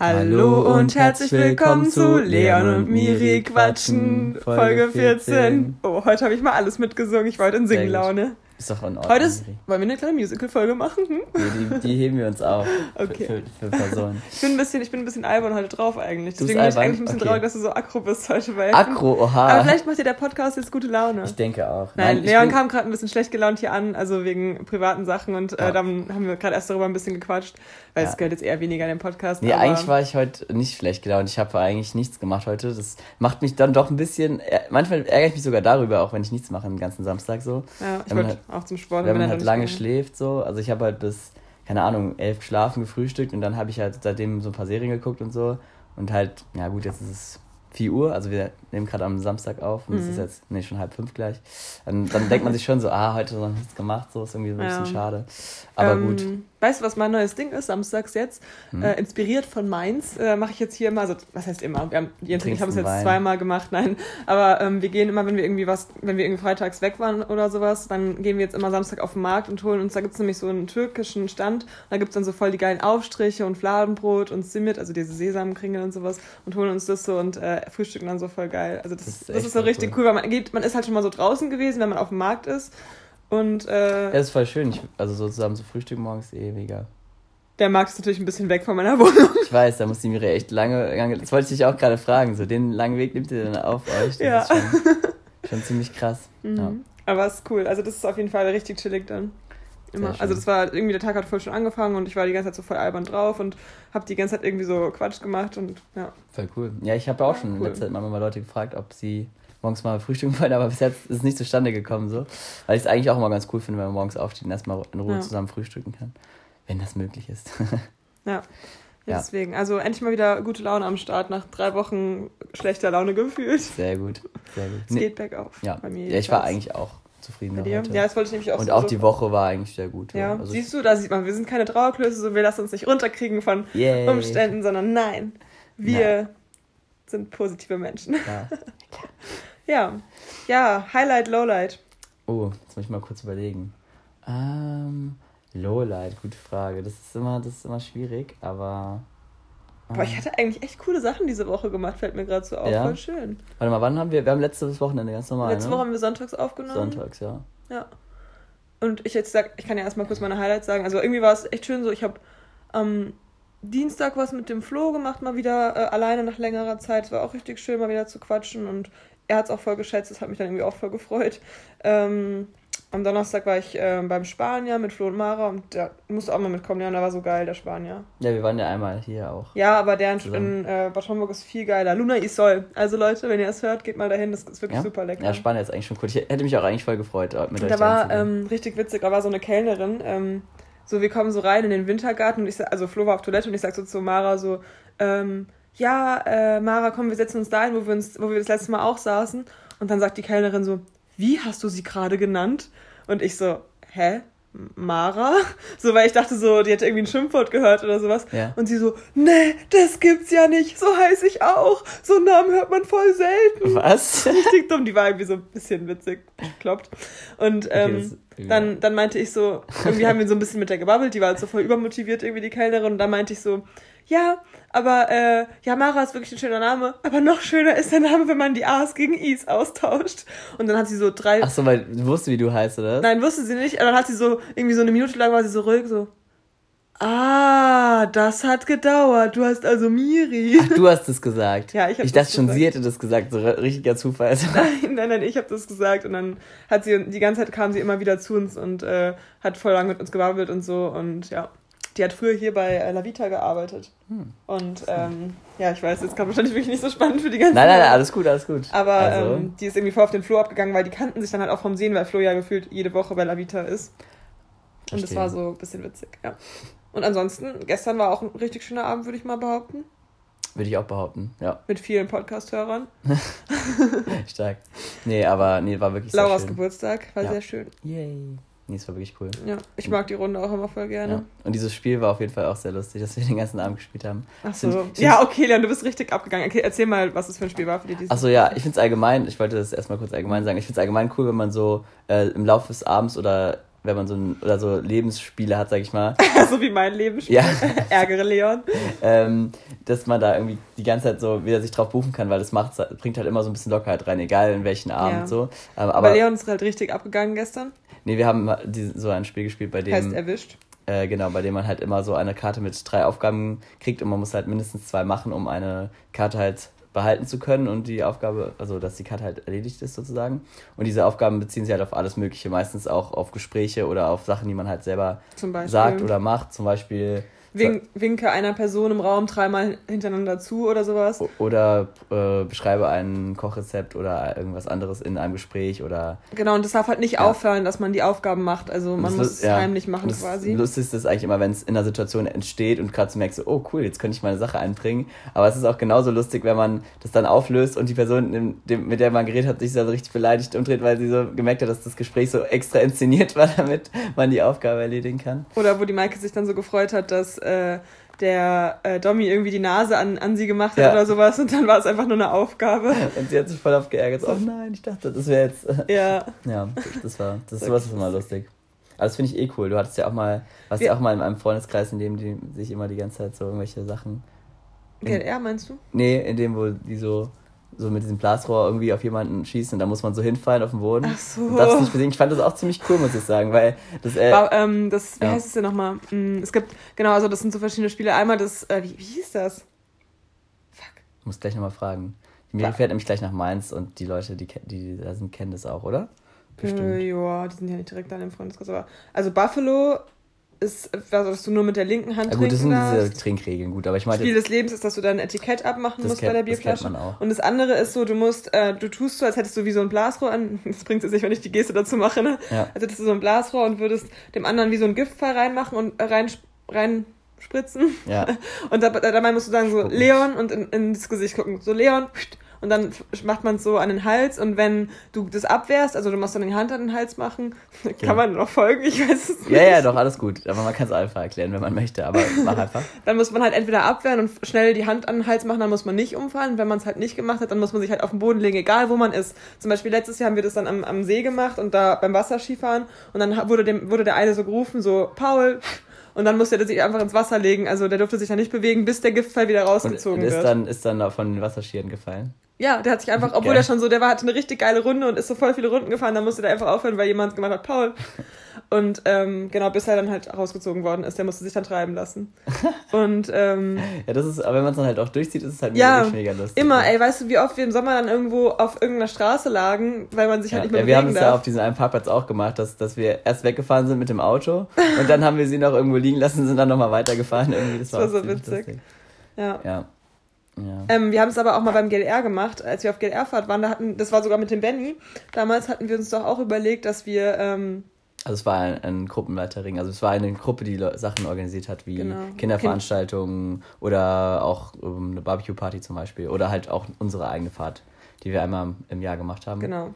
Hallo und herzlich willkommen zu Leon und Miri quatschen, Folge 14. Oh, heute habe ich mal alles mitgesungen, ich war heute in Singlaune. Ist doch in Ordnung. Heute wollen wir eine kleine Musical-Folge machen? Nee, die heben wir uns auf. Okay. Für Personen. Ich bin ein bisschen albern heute drauf eigentlich. Deswegen bin ich eigentlich ein bisschen traurig, dass du so aggro bist heute. Aggro, oha. Aber vielleicht macht dir der Podcast jetzt gute Laune. Ich denke auch. Nein, Leon kam gerade ein bisschen schlecht gelaunt hier an, also wegen privaten Sachen. Und dann haben wir gerade erst darüber ein bisschen gequatscht, weil es gehört jetzt eher weniger an den Podcast. Nee, eigentlich war ich heute nicht schlecht gelaunt. Ich habe eigentlich nichts gemacht heute. Das macht mich dann doch ein bisschen... Manchmal ärgere ich mich sogar darüber, auch wenn ich nichts mache den ganzen Samstag so. Ja, ich wollte... Auch zum Sport. Wenn man halt lange schläft, so. Also ich habe halt bis, keine Ahnung, 11 geschlafen, gefrühstückt und dann habe ich halt seitdem so ein paar Serien geguckt und so. Und halt, ja gut, jetzt ist es 4 Uhr, also wir nehmen gerade am Samstag auf und es ist jetzt, schon 4:30 gleich. Dann denkt man sich schon so, heute noch nichts gemacht, so ist irgendwie so ein bisschen schade. Aber gut. Weißt du, was mein neues Ding ist, samstags jetzt? Inspiriert von Mainz, mache ich jetzt hier immer, also was heißt immer? Jens und ich haben es jetzt zweimal gemacht, nein. Aber wir gehen immer, wenn wir irgendwie freitags weg waren oder sowas, dann gehen wir jetzt immer Samstag auf den Markt und holen uns, da gibt es nämlich so einen türkischen Stand, da gibt es dann so voll die geilen Aufstriche und Fladenbrot und Simit, also diese Sesamkringel und sowas, und holen uns das so und frühstücken dann so voll geil. Also das ist so richtig cool, weil man ist halt schon mal so draußen gewesen, wenn man auf dem Markt ist. Und, das ist voll schön. Also so zusammen zu Frühstück morgens mega. Der Markt ist natürlich ein bisschen weg von meiner Wohnung. Ich weiß, da muss die Miri echt lange... Das wollte ich dich auch gerade fragen. So den langen Weg nimmt ihr dann auf euch. Das ist schon ziemlich krass. Mhm. Ja. Aber es ist cool. Also das ist auf jeden Fall richtig chillig dann. Immer. Also das war irgendwie, der Tag hat voll schon angefangen und ich war die ganze Zeit so voll albern drauf und habe die ganze Zeit irgendwie so Quatsch gemacht und ja. Voll cool. Ja, ich habe ja auch schon in letzter Zeit mal Leute gefragt, ob sie... morgens mal frühstücken wollen, aber bis jetzt ist es nicht zustande gekommen, so. Weil ich es eigentlich auch immer ganz cool finde, wenn man morgens aufsteht und erstmal in Ruhe zusammen frühstücken kann. Wenn das möglich ist. Ja, deswegen. Also endlich mal wieder gute Laune am Start, nach 3 Wochen schlechter Laune gefühlt. Sehr gut. Es geht bergauf. Ja, bei mir ich war eigentlich auch zufrieden mit dir. Heute. Ja, das wollte ich nämlich auch und so. Und auch die Woche war eigentlich sehr gut. Ja. Also siehst du, da sieht man, wir sind keine Trauerklöße, so wir lassen uns nicht runterkriegen von Umständen, sondern nein, wir sind positive Menschen. Ja. Ja, Highlight, Lowlight. Oh, jetzt muss ich mal kurz überlegen. Lowlight, gute Frage. Das ist immer schwierig, aber... Aber ich hatte eigentlich echt coole Sachen diese Woche gemacht, fällt mir gerade so auf. Ja? Voll schön. Warte mal, wann haben wir... Wir haben letztes Wochenende ganz normal, Letzte Woche haben wir sonntags aufgenommen. Sonntags, ja. Und ich kann ja erstmal kurz meine Highlights sagen. Also irgendwie war es echt schön so, ich habe Dienstag was mit dem Flo gemacht, mal wieder alleine nach längerer Zeit. Es war auch richtig schön, mal wieder zu quatschen und... Er hat es auch voll geschätzt, das hat mich dann irgendwie auch voll gefreut. Am Donnerstag war ich beim Spanier mit Flo und Mara und da musste auch mal mitkommen, der war so geil, der Spanier. Ja, wir waren ja einmal hier auch. Ja, aber der in Bad Homburg ist viel geiler. Luna Isol. Also Leute, wenn ihr es hört, geht mal dahin, das ist wirklich super lecker. Ja, Spanier ist eigentlich schon cool. Ich hätte mich auch eigentlich voll gefreut mit euch. Da war richtig witzig, da war so eine Kellnerin, wir kommen so rein in den Wintergarten und Flo war auf Toilette und ich sag so zu Mara so, Mara, komm, wir setzen uns da hin, wo wir das letzte Mal auch saßen. Und dann sagt die Kellnerin so, wie hast du sie gerade genannt? Und ich so, hä? Mara? So, weil ich dachte so, die hätte irgendwie ein Schimpfwort gehört oder sowas. Ja. Und sie so, nee, das gibt's ja nicht, so heiß ich auch. So einen Namen hört man voll selten. Was? Richtig dumm, die war irgendwie so ein bisschen witzig, gekloppt. Und dann meinte ich so, irgendwie haben wir so ein bisschen mit der gebabbelt, die war halt so voll übermotiviert irgendwie, die Kellnerin. Und dann meinte ich so, ja, aber Mara ist wirklich ein schöner Name, aber noch schöner ist der Name, wenn man die A's gegen I's austauscht. Und dann hat sie so 3... Ach so, weil du wusstest, wie du heißt, oder? Nein, wusste sie nicht. Und dann hat sie so, irgendwie so eine Minute lang war sie so ruhig, so... Ah, das hat gedauert. Du hast also Miri. Ach, du hast es gesagt. Ja, ich dachte schon, sie hätte das gesagt. So richtiger Zufall. Nein, ich habe das gesagt. Und dann hat sie, die ganze Zeit kam sie immer wieder zu uns und hat voll lang mit uns gebabbelt und so. Und ja... Die hat früher hier bei La Vita gearbeitet. Und ich weiß, jetzt kam wahrscheinlich wirklich nicht so spannend für die ganzen... Nein, alles gut. Aber also. Die ist irgendwie voll auf den Flo abgegangen, weil die kannten sich dann halt auch vom Sehen, weil Flo ja gefühlt jede Woche bei La Vita ist. Und das war so ein bisschen witzig, ja. Und ansonsten, gestern war auch ein richtig schöner Abend, würde ich mal behaupten. Würde ich auch behaupten, ja. Mit vielen Podcast-Hörern. Stark. Nee, war wirklich Lauras sehr schön. Lauras Geburtstag war sehr schön. Yay. Nee, es war wirklich cool. Ja, ich mag die Runde auch immer voll gerne. Ja. Und dieses Spiel war auf jeden Fall auch sehr lustig, dass wir den ganzen Abend gespielt haben. Ach so. Okay, Leon, du bist richtig abgegangen. Okay, erzähl mal, was das für ein Spiel war für die. Ach so, ja, ich wollte das erstmal kurz allgemein sagen, ich finde es allgemein cool, wenn man so im Laufe des Abends oder wenn man so ein, oder so Lebensspiele hat, sag ich mal. So wie mein Lebensspiel, ja. Ärgere Leon. Dass man da irgendwie die ganze Zeit so wieder sich drauf buchen kann, weil das macht, bringt halt immer so ein bisschen Lockerheit rein, egal in welchen Abend so. Aber Leon ist halt richtig abgegangen gestern. Nee, wir haben so ein Spiel gespielt, bei dem... Heißt erwischt. Genau, bei dem man halt immer so eine Karte mit 3 Aufgaben kriegt und man muss halt mindestens 2 machen, um eine Karte halt behalten zu können und die Aufgabe, also dass die Karte halt erledigt ist sozusagen. Und diese Aufgaben beziehen sich halt auf alles Mögliche, meistens auch auf Gespräche oder auf Sachen, die man halt selber sagt oder macht. Zum Beispiel... Winke einer Person im Raum 3-mal hintereinander zu oder sowas. Oder beschreibe ein Kochrezept oder irgendwas anderes in einem Gespräch oder... Genau, und das darf halt nicht aufhören, dass man die Aufgaben macht. Also man muss es heimlich machen das quasi. Lustigste ist eigentlich immer, wenn es in einer Situation entsteht und gerade so merkst, so, oh cool, jetzt könnte ich meine Sache einbringen. Aber es ist auch genauso lustig, wenn man das dann auflöst und die Person, mit der man geredet hat, sich so richtig beleidigt umdreht, weil sie so gemerkt hat, dass das Gespräch so extra inszeniert war, damit man die Aufgabe erledigen kann. Oder wo die Maike sich dann so gefreut hat, dass... der Domi irgendwie die Nase an sie gemacht hat oder sowas und dann war es einfach nur eine Aufgabe. Und sie hat sich voll aufgeärgert. So, oh nein, ich dachte, das wäre jetzt... Ja, das ist immer lustig. Aber das finde ich eh cool. Du hattest ja auch mal, in einem Freundeskreis, in dem die sich immer die ganze Zeit so irgendwelche Sachen... GLR meinst du? Nee, in dem, wo die so mit diesem Blasrohr irgendwie auf jemanden schießen und da muss man so hinfallen auf den Boden. Ach so. Und das nicht bedingt. Ich fand das auch ziemlich cool, muss ich sagen, weil das... wie heißt es denn nochmal? Es gibt, genau, also das sind so verschiedene Spiele. Einmal das, wie hieß das? Fuck. Ich muss gleich nochmal fragen. Mir fährt nämlich gleich nach Mainz und die Leute, die da sind, kennen das auch, oder? Bestimmt. Ja, die sind ja nicht direkt an dem Freundeskreis, aber... Also Buffalo... ist, dass du nur mit der linken Hand trinken darfst. Das sind diese Trinkregeln, gut, aber ich meine... Spiel des Lebens ist, dass du dein Etikett abmachen musst bei der Bierflasche. Das kennt man auch. Und das andere ist so, du tust so, als hättest du wie so ein Blasrohr an... Das bringt es nicht, wenn ich die Geste dazu mache, ne? Ja. Also hättest du so ein Blasrohr und würdest dem anderen wie so einen Giftpfeil reinmachen und reinspritzen. Ja. Und dabei musst du sagen so, Leon, und ins Gesicht gucken. So, Leon, und dann macht man es so an den Hals und wenn du das abwehrst, also du machst dann die Hand an den Hals machen, kann man noch folgen, ich weiß es nicht. Ja, doch, alles gut, aber man kann es einfach erklären, wenn man möchte, aber mach einfach. Dann muss man halt entweder abwehren und schnell die Hand an den Hals machen, dann muss man nicht umfallen, und wenn man es halt nicht gemacht hat, dann muss man sich halt auf den Boden legen, egal wo man ist. Zum Beispiel letztes Jahr haben wir das dann am See gemacht und da beim Wasserskifahren und dann wurde der eine so gerufen, so, Paul... Und dann musste er sich einfach ins Wasser legen. Also der durfte sich da nicht bewegen, bis der Giftpfeil wieder rausgezogen wird. Ist dann von den Wasserskiern gefallen? Ja, der hat sich einfach, obwohl er schon so, hatte eine richtig geile Runde und ist so voll viele Runden gefahren, dann musste der einfach aufhören, weil jemand gemacht hat, Paul. Und genau, bis er dann halt rausgezogen worden ist. Der musste sich dann treiben lassen. Und das ist, aber wenn man es dann halt auch durchzieht, ist es halt mega lustig. Immer, ey, weißt du, wie oft wir im Sommer dann irgendwo auf irgendeiner Straße lagen, weil man sich halt nicht mehr bewegen darf. Wir haben es ja auf diesem einen Parkplatz auch gemacht, dass wir erst weggefahren sind mit dem Auto und dann haben wir sie noch irgendwo liegen lassen und sind dann nochmal weitergefahren. Irgendwie, das war so witzig. Lustig. Ja. Ja. Wir haben es aber auch mal beim GLR gemacht, als wir auf GLR-Fahrt waren, das war sogar mit dem Benni, damals hatten wir uns doch auch überlegt, dass wir... also es war ein Gruppenleiterring, also es war eine Gruppe, die Sachen organisiert hat, wie Kinderveranstaltungen oder auch eine Barbecue-Party zum Beispiel oder halt auch unsere eigene Fahrt, die wir einmal im Jahr gemacht haben. Genau.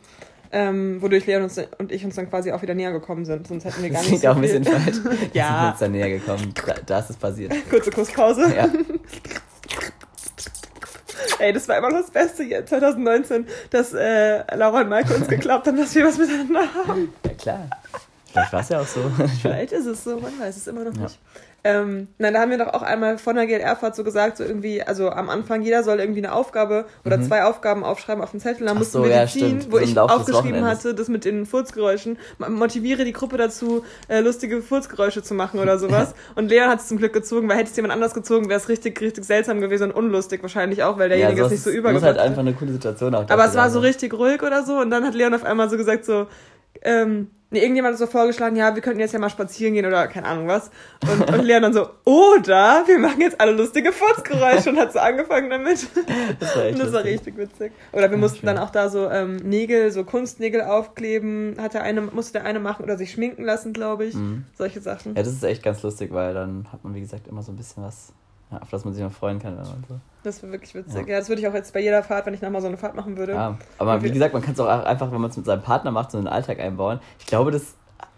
Wodurch Leon und ich uns dann quasi auch wieder näher gekommen sind. Sonst hätten wir gar nicht so viel. Das klingt auch ein bisschen falsch. Wir sind uns dann näher gekommen. Da ist es passiert. Kurze Kusspause. Ja. Ey, das war immer noch das Beste 2019, dass Laura und Maike uns geglaubt haben, dass wir was miteinander haben. Ja, klar. Vielleicht war es ja auch so. Vielleicht ist es so, man weiß es immer noch nicht. Da haben wir doch auch einmal von der GLR-Fahrt so gesagt, so irgendwie, also am Anfang, jeder soll irgendwie eine Aufgabe oder 2 Aufgaben aufschreiben auf den Zettel. Da mussten wir die ziehen, wo ich aufgeschrieben hatte, das mit den Furzgeräuschen. Motiviere die Gruppe dazu, lustige Furzgeräusche zu machen oder sowas. Und Leon hat es zum Glück gezogen, weil hätte es jemand anders gezogen, wäre es richtig, richtig seltsam gewesen und unlustig wahrscheinlich auch, weil derjenige es nicht so übergebracht hat. Das ist halt einfach eine coole Situation auch. Aber es war so richtig ruhig oder so und dann hat Leon auf einmal so gesagt so, irgendjemand hat so vorgeschlagen, ja, wir könnten jetzt ja mal spazieren gehen oder keine Ahnung was. Und Leon dann so, oder wir machen jetzt alle lustige Furzgeräusche und hat so angefangen damit. Das war richtig witzig. Oder wir mussten dann auch da so Nägel, so Kunstnägel aufkleben, musste der eine machen oder sich schminken lassen, glaube ich. Mhm. Solche Sachen. Ja, das ist echt ganz lustig, weil dann hat man, wie gesagt, immer so ein bisschen was, auf das man sich noch freuen kann. So. Das war wirklich witzig. Ja, das würde ich auch jetzt bei jeder Fahrt, wenn ich nochmal so eine Fahrt machen würde. Ja, aber wie gesagt, man kann es auch einfach, wenn man es mit seinem Partner macht, so in den Alltag einbauen. Ich glaube, das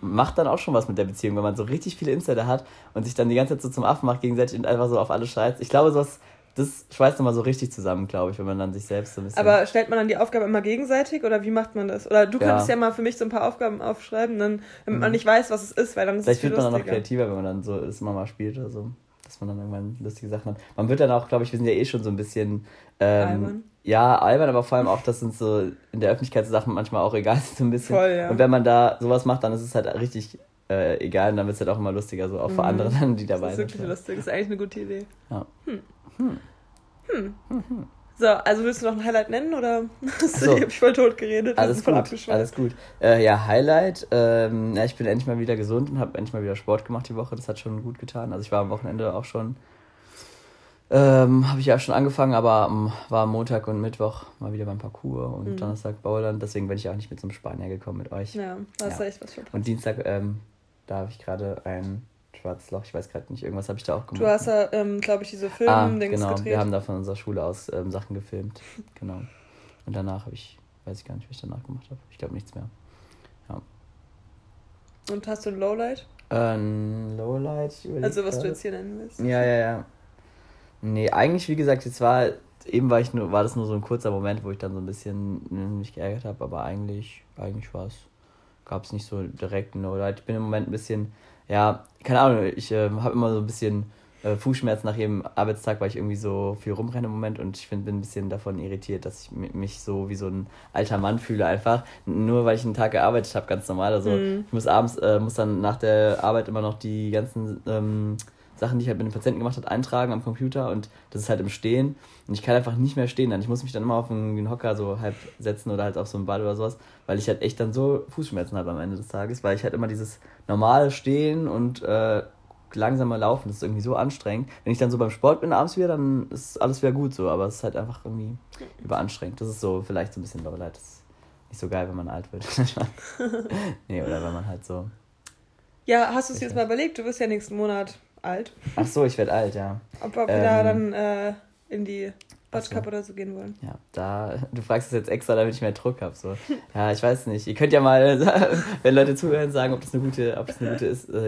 macht dann auch schon was mit der Beziehung, wenn man so richtig viele Insider hat und sich dann die ganze Zeit so zum Affen macht gegenseitig und einfach so auf alle scheißt. Ich glaube, sowas das schweißt nochmal so richtig zusammen, glaube ich, wenn man dann sich selbst so ein bisschen... Aber stellt man dann die Aufgaben immer gegenseitig oder wie macht man das? Oder du könntest ja mal für mich so ein paar Aufgaben aufschreiben, dann, damit man nicht weiß, was es ist, weil dann ist es viel lustiger. Vielleicht wird man dann noch kreativer, wenn man dann so das immer mal spielt oder so, dass man dann irgendwann lustige Sachen hat. Man wird dann auch, glaube ich, wir sind ja eh schon so ein bisschen... albern. Ja, albern, aber vor allem auch, das sind so in der Öffentlichkeit so Sachen manchmal auch egal sind so ein bisschen. Voll, ja. Und wenn man da sowas macht, dann ist es halt richtig... egal, und dann wird es halt auch immer lustiger, so auch für andere dann, die dabei sind. Das ist wirklich lustig, das ist eigentlich eine gute Idee. Ja. So, also willst du noch ein Highlight nennen, oder? So. Ich hab mich voll tot geredet, alles gut, voll abgeschweift. Alles gut. Ja, Highlight, ich bin endlich mal wieder gesund und habe endlich mal wieder Sport gemacht die Woche, das hat schon gut getan. Also ich war am Wochenende auch schon, habe ich ja schon angefangen, aber war Montag und Mittwoch mal wieder beim Parkour und Donnerstag Bauland, deswegen bin ich auch nicht mit zum Spanier gekommen mit euch. Ja, das ist echt was für Platz. Und Dienstag, da habe ich gerade ein schwarzes Loch, ich weiß gerade nicht, irgendwas habe ich da auch gemacht. Du hast ja, glaube ich, diese Film-Dings gedreht. Genau, wir haben da von unserer Schule aus Sachen gefilmt, genau. Und danach habe ich, weiß ich gar nicht, was ich danach gemacht habe. Ich glaube nichts mehr. Ja. Und hast du ein Lowlight? Lowlight? Also was du jetzt hier nennen willst? Ja. Nee, eigentlich, wie gesagt, jetzt war das nur so ein kurzer Moment, wo ich dann so ein bisschen mich geärgert habe, aber eigentlich war es... Gab es nicht so direkt ein Lowlight. Ich bin im Moment ein bisschen, keine Ahnung, ich habe immer so ein bisschen Fußschmerzen nach jedem Arbeitstag, weil ich irgendwie so viel rumrenne im Moment und ich bin ein bisschen davon irritiert, dass ich mich so wie so ein alter Mann fühle einfach, nur weil ich einen Tag gearbeitet habe, ganz normal. Also ich muss abends, dann nach der Arbeit immer noch die ganzen... Sachen, die ich halt mit dem Patienten gemacht habe, eintragen am Computer und das ist halt im Stehen und ich kann einfach nicht mehr stehen dann. Ich muss mich dann immer auf einen Hocker so halb setzen oder halt auf so einen Ball oder sowas, weil ich halt echt dann so Fußschmerzen habe am Ende des Tages, weil ich halt immer dieses normale Stehen und langsame Laufen, das ist irgendwie so anstrengend. Wenn ich dann so beim Sport bin abends wieder, dann ist alles wieder gut so, aber es ist halt einfach irgendwie überanstrengend. Das ist so vielleicht so ein bisschen Lowlight. Das ist nicht so geil, wenn man alt wird. Nee, oder wenn man halt so... Ja, hast du es jetzt mal überlegt? Du wirst ja nächsten Monat... alt. Ach so, ich werde alt, ja. Ob wir da dann in die Botch Cup oder so gehen wollen. Ja, du fragst es jetzt extra, damit ich mehr Druck habe. So. Ja, ich weiß nicht. Ihr könnt ja mal, wenn Leute zuhören, sagen, ob das eine gute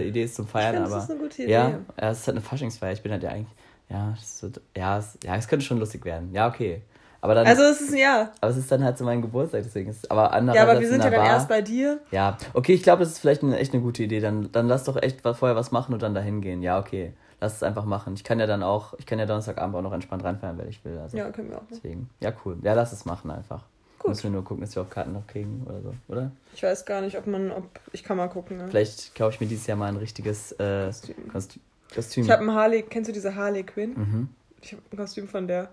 Idee ist zum Feiern. Ich finde, das ist eine gute Idee. Ja, es ist halt eine Faschingsfeier. Ich bin halt ja eigentlich, es könnte schon lustig werden. Ja, okay. Aber dann, also es ist ein Jahr. Aber es ist dann halt so mein Geburtstag, deswegen ist aber wir sind ja dann erst bei dir. Ja, okay, ich glaube, das ist vielleicht echt eine gute Idee. Dann lass doch echt vorher was machen und dann dahin gehen. Ja, okay, lass es einfach machen. Ich kann ja Donnerstagabend auch noch entspannt reinfeiern, wenn ich will. Also ja, können wir auch. Deswegen. Ja, cool. Ja, lass es machen einfach. Gut. Müssen wir nur gucken, dass wir auch Karten noch kriegen oder so, oder? Ich weiß gar nicht, ich kann mal gucken. Ne? Vielleicht kaufe ich mir dieses Jahr mal ein richtiges Kostüm. Ich habe ein Harley, kennst du diese Harley Quinn? Mhm. Ich habe ein Kostüm von der.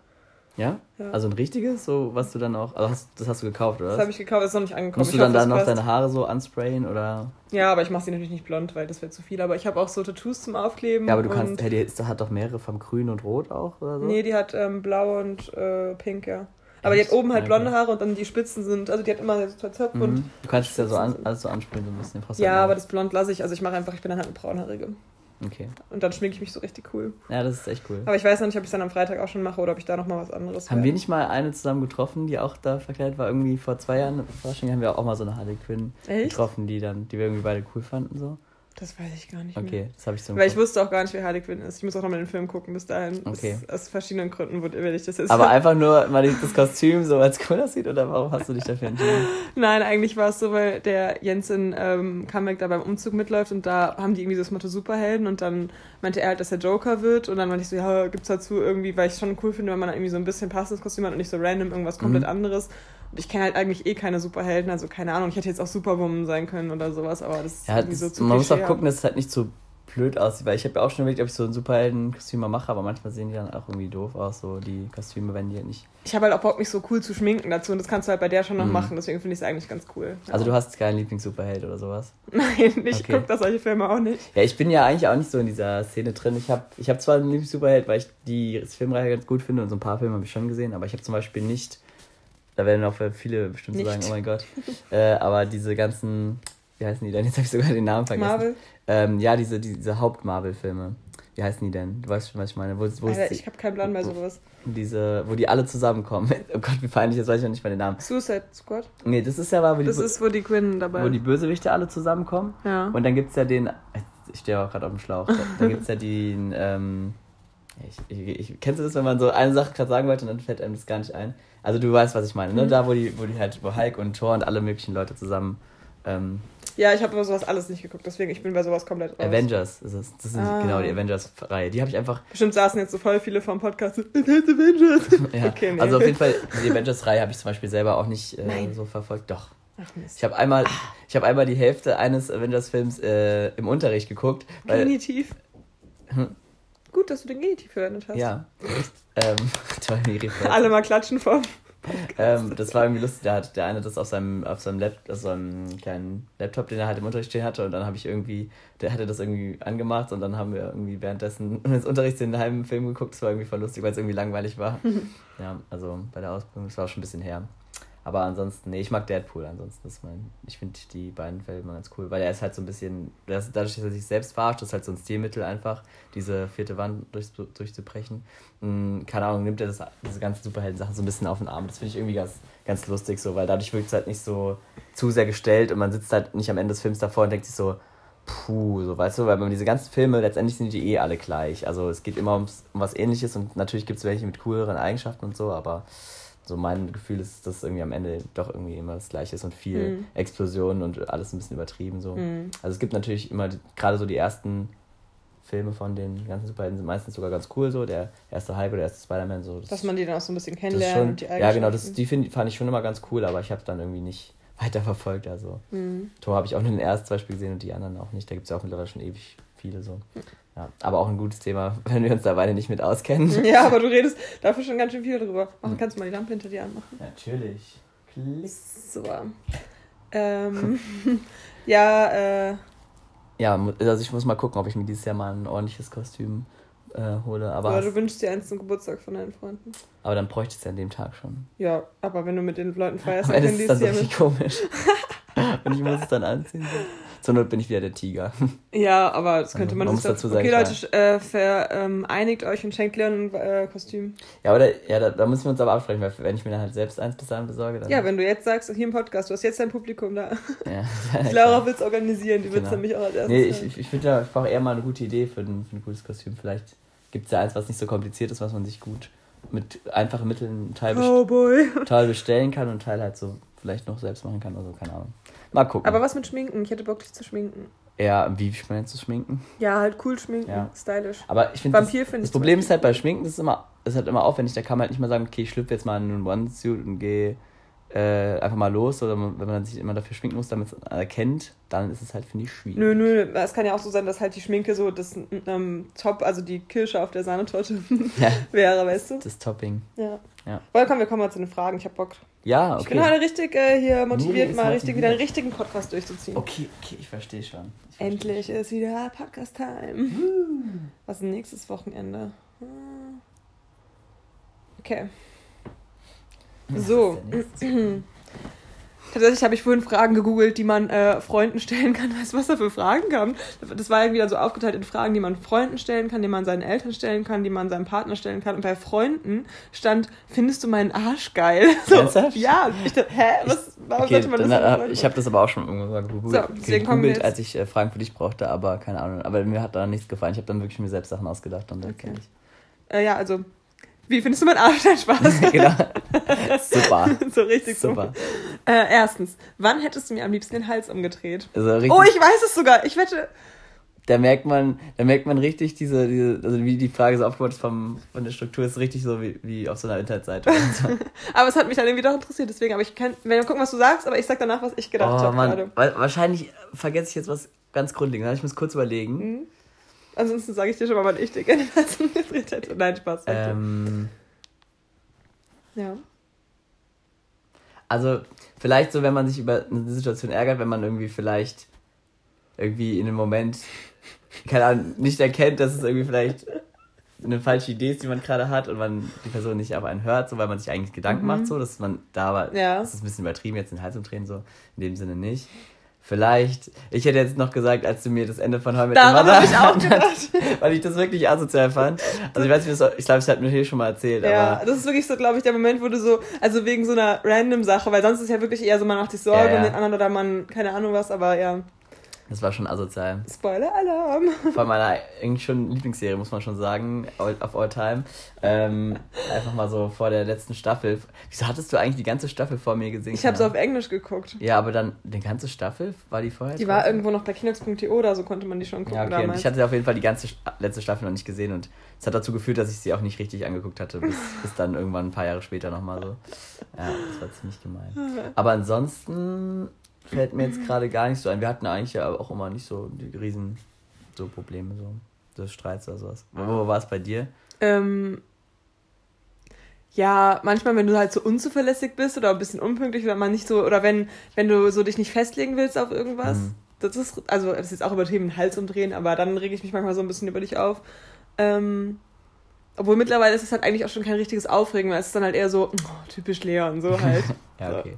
Ja? Ja? Also ein richtiges, so was du dann auch... Also das hast du gekauft, oder? Das habe ich gekauft, das ist noch nicht angekommen. Musst du dann noch deine Haare so unsprayen, oder...? Ja, aber ich mache sie natürlich nicht blond, weil das wäre zu viel. Aber ich habe auch so Tattoos zum Aufkleben. Ja, aber du kannst... Hey, die hat doch mehrere von grün und rot auch, oder so? Nee, die hat blau und pink, ja. Aber die hat oben halt blonde Haare und dann die Spitzen sind... Also die hat immer so zwei Zöpfe und... Du kannst es ja so alles so ansprayen, so ein bisschen. Ja, aber das blond lasse ich. Also ich mache einfach... Ich bin dann halt eine braunhaarige. Okay. Und dann schminke ich mich so richtig cool. Ja, das ist echt cool. Aber ich weiß noch nicht, ob ich es dann am Freitag auch schon mache oder ob ich da nochmal was anderes Haben wir nicht mal eine zusammen getroffen, die auch da verkleidet war? Irgendwie vor 2 Jahren, haben wir auch mal so eine Harley Quinn getroffen, die wir irgendwie beide cool fanden. So. Das weiß ich gar nicht mehr. Okay, das habe ich so im Kopf. Weil ich wusste auch gar nicht, wer Harley Quinn ist. Ich muss auch nochmal den Film gucken bis dahin. Okay. Aus verschiedenen Gründen werde ich das jetzt... Aber einfach nur mal das Kostüm so als cool aussieht oder warum hast du dich dafür entschieden? Nein, eigentlich war es so, weil der Jens in Comeback da beim Umzug mitläuft und da haben die irgendwie so das Motto Superhelden und dann meinte er halt, dass er Joker wird und dann meinte ich so, ja, gibt's dazu irgendwie, weil ich es schon cool finde, wenn man irgendwie so ein bisschen passendes Kostüm hat und nicht so random irgendwas komplett anderes. Und ich kenne halt eigentlich keine Superhelden, also keine Ahnung, ich hätte jetzt auch Superwoman sein können oder sowas, aber das ist irgendwie so zu Klischee. Muss auch gucken, dass es halt nicht so blöd aussieht, weil ich habe ja auch schon überlegt, ob ich so ein Superhelden-Kostüm mal mache, aber manchmal sehen die dann auch irgendwie doof aus, so die Kostüme, wenn die halt nicht... Ich habe halt auch Bock, mich so cool zu schminken dazu und das kannst du halt bei der schon noch machen, deswegen finde ich es eigentlich ganz cool. Ja. Also du hast keinen Lieblings-Superheld oder sowas? Nein, ich gucke da solche Filme auch nicht. Ja, ich bin ja eigentlich auch nicht so in dieser Szene drin. Ich hab zwar einen Lieblings-Superheld, weil ich die Filmreihe ganz gut finde und so ein paar Filme habe ich schon gesehen, aber ich habe zum Beispiel nicht... Da werden auch viele bestimmt sagen, oh mein Gott. Aber diese ganzen, wie heißen die denn? Jetzt habe ich sogar den Namen vergessen. Marvel? Diese Haupt-Marvel-Filme. Wie heißen die denn? Du weißt schon, was ich meine. Alter, ich habe keinen Plan bei sowas. Diese, wo die alle zusammenkommen. Oh Gott, wie peinlich, jetzt weiß ich noch nicht mal den Namen. Suicide Squad? Nee, das ist ja mal, wo die Quinn dabei. Wo die Bösewichte alle zusammenkommen. Ja. Und dann gibt's ja den, ich stehe auch gerade auf dem Schlauch. Dann gibt's ja den, Kennst du das, wenn man so eine Sache gerade sagen wollte und dann fällt einem das gar nicht ein? Also du weißt, was ich meine, ne? Da, wo Hulk und Thor und alle möglichen Leute zusammen... ja, ich habe über sowas alles nicht geguckt, deswegen, ich bin bei sowas komplett raus. Avengers ist es. Das sind genau die Avengers-Reihe. Die habe ich einfach... Bestimmt saßen jetzt so voll viele vom Podcast so, Avengers. Ja, okay, nee. Also auf jeden Fall, die Avengers-Reihe habe ich zum Beispiel selber auch nicht so verfolgt. Doch. Ach, Mist. Ich hab einmal die Hälfte eines Avengers-Films im Unterricht geguckt. Weil, Genitiv. Gut, dass du den Genitiv verwendet hast. Ja. Alle mal klatschen vor. Das war irgendwie lustig, da hat der eine das auf seinem kleinen Laptop, den er halt im Unterricht stehen hatte, und dann habe ich irgendwie, der hatte das irgendwie angemacht und dann haben wir irgendwie währenddessen des Unterrichts den halben Film geguckt. Das war irgendwie voll lustig, weil es irgendwie langweilig war. Ja, also bei der Ausbildung, das war schon ein bisschen her. Aber ansonsten, ich mag Deadpool ansonsten. Ich finde die beiden Fälle immer ganz cool, weil er ist halt so ein bisschen, dadurch, dass er sich selbst verarscht, ist halt so ein Stilmittel einfach, diese vierte Wand durchzubrechen. Keine Ahnung, nimmt er diese ganzen Superhelden-Sachen so ein bisschen auf den Arm. Das finde ich irgendwie ganz, ganz lustig so, weil dadurch wirkt es halt nicht so zu sehr gestellt und man sitzt halt nicht am Ende des Films davor und denkt sich so, puh, so, weißt du, weil man diese ganzen Filme, letztendlich sind die alle gleich. Also es geht immer um was Ähnliches und natürlich gibt es welche mit cooleren Eigenschaften und so, aber... So mein Gefühl ist, dass irgendwie am Ende doch irgendwie immer das Gleiche ist und viel Explosionen und alles ein bisschen übertrieben so. Also es gibt natürlich immer, gerade so die ersten Filme von den ganzen Superhelden sind meistens sogar ganz cool so, der erste Hulk oder der erste Spider-Man so. Dass man die dann auch so ein bisschen kennenlernt schon, und die Eigenschaften. Ja genau, fand ich schon immer ganz cool, aber ich habe es dann irgendwie nicht weiter verfolgt. Also Thor habe ich auch nur den ersten zum Beispiel gesehen und die anderen auch nicht, da gibt es ja auch mittlerweile schon ewig viele so. Ja, aber auch ein gutes Thema, wenn wir uns da beide nicht mit auskennen. Ja, aber du redest dafür schon ganz schön viel drüber. Kannst du mal die Lampe hinter dir anmachen? Natürlich. Klick. So. Ja, also ich muss mal gucken, ob ich mir dieses Jahr mal ein ordentliches Kostüm hole. Aber du wünschst dir eins zum Geburtstag von deinen Freunden. Aber dann bräuchte ich es ja an dem Tag schon. Ja, aber wenn du mit den Leuten feierst, dann ist das richtig komisch. Und ich muss es dann anziehen. Zur Not bin ich wieder der Tiger. Ja, aber das könnte man dazu sagen. Okay, Leute, vereinigt euch und schenkt Leon ein Kostüm. Ja, da müssen wir uns aber absprechen, weil wenn ich mir dann halt selbst eins bis dahin besorge, dann... Ja, wenn du jetzt sagst, hier im Podcast, du hast jetzt dein Publikum da. Ja, Laura will es organisieren, die wird es nämlich auch als erstes. Nee, ich brauche eher mal eine gute Idee für ein gutes Kostüm. Vielleicht gibt es ja eins, was nicht so kompliziert ist, was man sich gut mit einfachen Mitteln Teil bestellen kann und Teil halt so vielleicht noch selbst machen kann oder so, keine Ahnung. Mal gucken. Aber was mit Schminken? Ich hätte Bock, dich zu schminken. Ja, wie meinst du schminken? Ja, halt cool schminken, ja. Stylisch. Aber ich finde, das Problem ist halt bei Schminken, das ist halt immer aufwendig. Da kann man halt nicht mal sagen, okay, ich schlüpfe jetzt mal in einen One-Suit und gehe einfach mal los. Oder wenn man sich immer dafür schminken muss, damit es erkennt, dann ist es halt, finde ich, schwierig. Nö. Es kann ja auch so sein, dass halt die Schminke so das Top, also die Kirsche auf der Sahnetorte wäre, weißt du? Das Topping. Ja. Weil wir kommen mal zu den Fragen. Ich habe Bock. Ja, okay. Ich bin heute richtig hier motiviert, mal richtig wieder einen richtigen Podcast durchzuziehen. Okay, ich verstehe schon. Endlich ist wieder Podcast-Time. Was ist nächstes Wochenende? Okay. So. Tatsächlich habe ich vorhin Fragen gegoogelt, die man Freunden stellen kann. Weißt du, was da für Fragen kamen? Das war irgendwie so aufgeteilt in Fragen, die man Freunden stellen kann, die man seinen Eltern stellen kann, die man seinem Partner stellen kann. Und bei Freunden stand, findest du meinen Arsch geil? So, ja. Ich dachte, sollte man das machen? Ich habe das aber auch schon irgendwann mal gegoogelt, als ich Fragen für dich brauchte, aber keine Ahnung. Aber mir hat da nichts gefallen. Ich habe dann wirklich mir selbst Sachen ausgedacht. Und okay. Ja, also... Wie findest du meinen Arsch? Spaß? Genau. Super. So richtig super. Erstens, wann hättest du mir am liebsten den Hals umgedreht? Also richtig, oh, ich weiß es sogar. Ich wette. Da merkt man richtig diese also wie die Frage so aufgebaut ist von der Struktur, ist richtig so wie auf so einer Internetseite. Aber es hat mich dann irgendwie doch interessiert, deswegen. Aber ich kann, wenn wir gucken, was du sagst, aber ich sag danach, was ich gedacht habe gerade. Wahrscheinlich vergesse ich jetzt was ganz Grundlegendes. Ich muss kurz überlegen. Ansonsten sage ich dir schon mal, wann ich dir gerne was umgedreht hätte. Nein, Spaß. Ja. Also, vielleicht so, wenn man sich über eine Situation ärgert, wenn man irgendwie in dem Moment, keine Ahnung, nicht erkennt, dass es irgendwie vielleicht eine falsche Idee ist, die man gerade hat und man die Person nicht auf einen hört, so, weil man sich eigentlich Gedanken macht, so, dass man da war, das ist ein bisschen übertrieben, jetzt den Hals umdrehen, so, in dem Sinne nicht. Vielleicht, ich hätte jetzt noch gesagt, als du mir das Ende von Heim mit dem Wasser hast, weil ich das wirklich asozial fand. Also ich weiß nicht, ich glaube, ich habe mir hier schon mal erzählt. Ja, aber das ist wirklich so, glaube ich, der Moment, wo du so, also wegen so einer random Sache, weil sonst ist ja wirklich eher so, man macht sich Sorgen um den anderen oder man, keine Ahnung was, aber ja. Das war schon asozial. Spoiler-Alarm! Von meiner eigentlich schon Lieblingsserie, muss man schon sagen, of all time. Einfach mal so vor der letzten Staffel. Wieso hattest du eigentlich die ganze Staffel vor mir gesehen? Ich habe sie auf Englisch geguckt. Ja, aber dann, die ganze Staffel war die vorher? Die war irgendwo noch bei kinox.de oder so, konnte man die schon gucken damals. Und ich hatte auf jeden Fall die ganze letzte Staffel noch nicht gesehen und es hat dazu geführt, dass ich sie auch nicht richtig angeguckt hatte, bis dann irgendwann ein paar Jahre später nochmal so. Ja, das war ziemlich gemein. Aber ansonsten fällt mir jetzt gerade gar nicht so ein. Wir hatten eigentlich ja auch immer nicht so die riesen so Probleme, so Streits oder sowas. Wo war es bei dir? Ja, manchmal, wenn du halt so unzuverlässig bist oder ein bisschen unpünktlich oder mal nicht so, oder wenn du so dich nicht festlegen willst auf irgendwas, das ist, also das ist jetzt auch über Themen Hals umdrehen, aber dann rege ich mich manchmal so ein bisschen über dich auf. Obwohl mittlerweile ist es halt eigentlich auch schon kein richtiges Aufregen, weil es ist dann halt eher so, oh, typisch Leon, so halt. Ja, okay. So.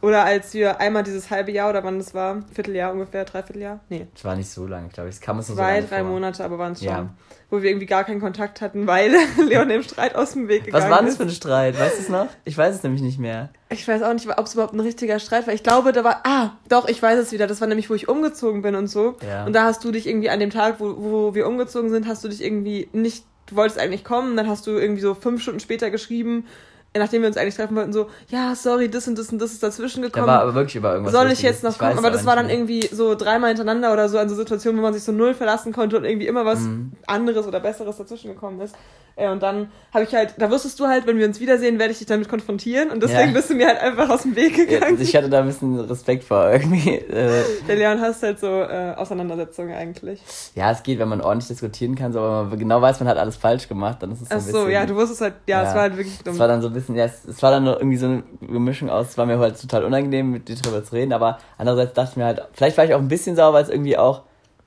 Oder als wir einmal dieses halbe Jahr oder wann das war, Vierteljahr ungefähr, Dreivierteljahr? Nee. Es war nicht so lange, glaube ich. Es kam uns nur so lange vor. 2-3 Monate, aber waren es schon. Ja. Wo wir irgendwie gar keinen Kontakt hatten, weil Leon im Streit aus dem Weg gegangen ist. Was war das für ein Streit? Weißt du es noch? Ich weiß es nämlich nicht mehr. Ich weiß auch nicht, ob es überhaupt ein richtiger Streit war. Ich glaube, da war... Ah, doch, ich weiß es wieder. Das war nämlich, wo ich umgezogen bin und so. Ja. Und da hast du dich irgendwie an dem Tag, wo wir umgezogen sind, hast du dich irgendwie nicht... Du wolltest eigentlich kommen, dann hast du irgendwie so 5 Stunden später geschrieben... Nachdem wir uns eigentlich treffen wollten, so, ja, sorry, das und das und das ist dazwischen gekommen. Da war aber wirklich über irgendwas. Soll ich jetzt noch kommen? Aber das war dann irgendwie so 3-mal hintereinander oder so, an so Situationen, wo man sich so 0 verlassen konnte und irgendwie immer was anderes oder besseres dazwischen gekommen ist. Und dann habe ich halt, da wusstest du halt, wenn wir uns wiedersehen, werde ich dich damit konfrontieren und deswegen bist du mir halt einfach aus dem Weg gegangen. Ja, ich hatte da ein bisschen Respekt vor irgendwie. Der Leon hasst halt so Auseinandersetzungen eigentlich. Ja, es geht, wenn man ordentlich diskutieren kann, so, aber man genau weiß, man hat alles falsch gemacht, dann ist es so ein bisschen... Ach so, ja, du wusstest halt, ja, es war halt wirklich dumm. Es war dann so ein bisschen, ja, es war dann irgendwie so eine Mischung aus, es war mir halt total unangenehm, mit dir drüber zu reden, aber andererseits dachte ich mir halt, vielleicht war ich auch ein bisschen sauer, weil es irgendwie auch...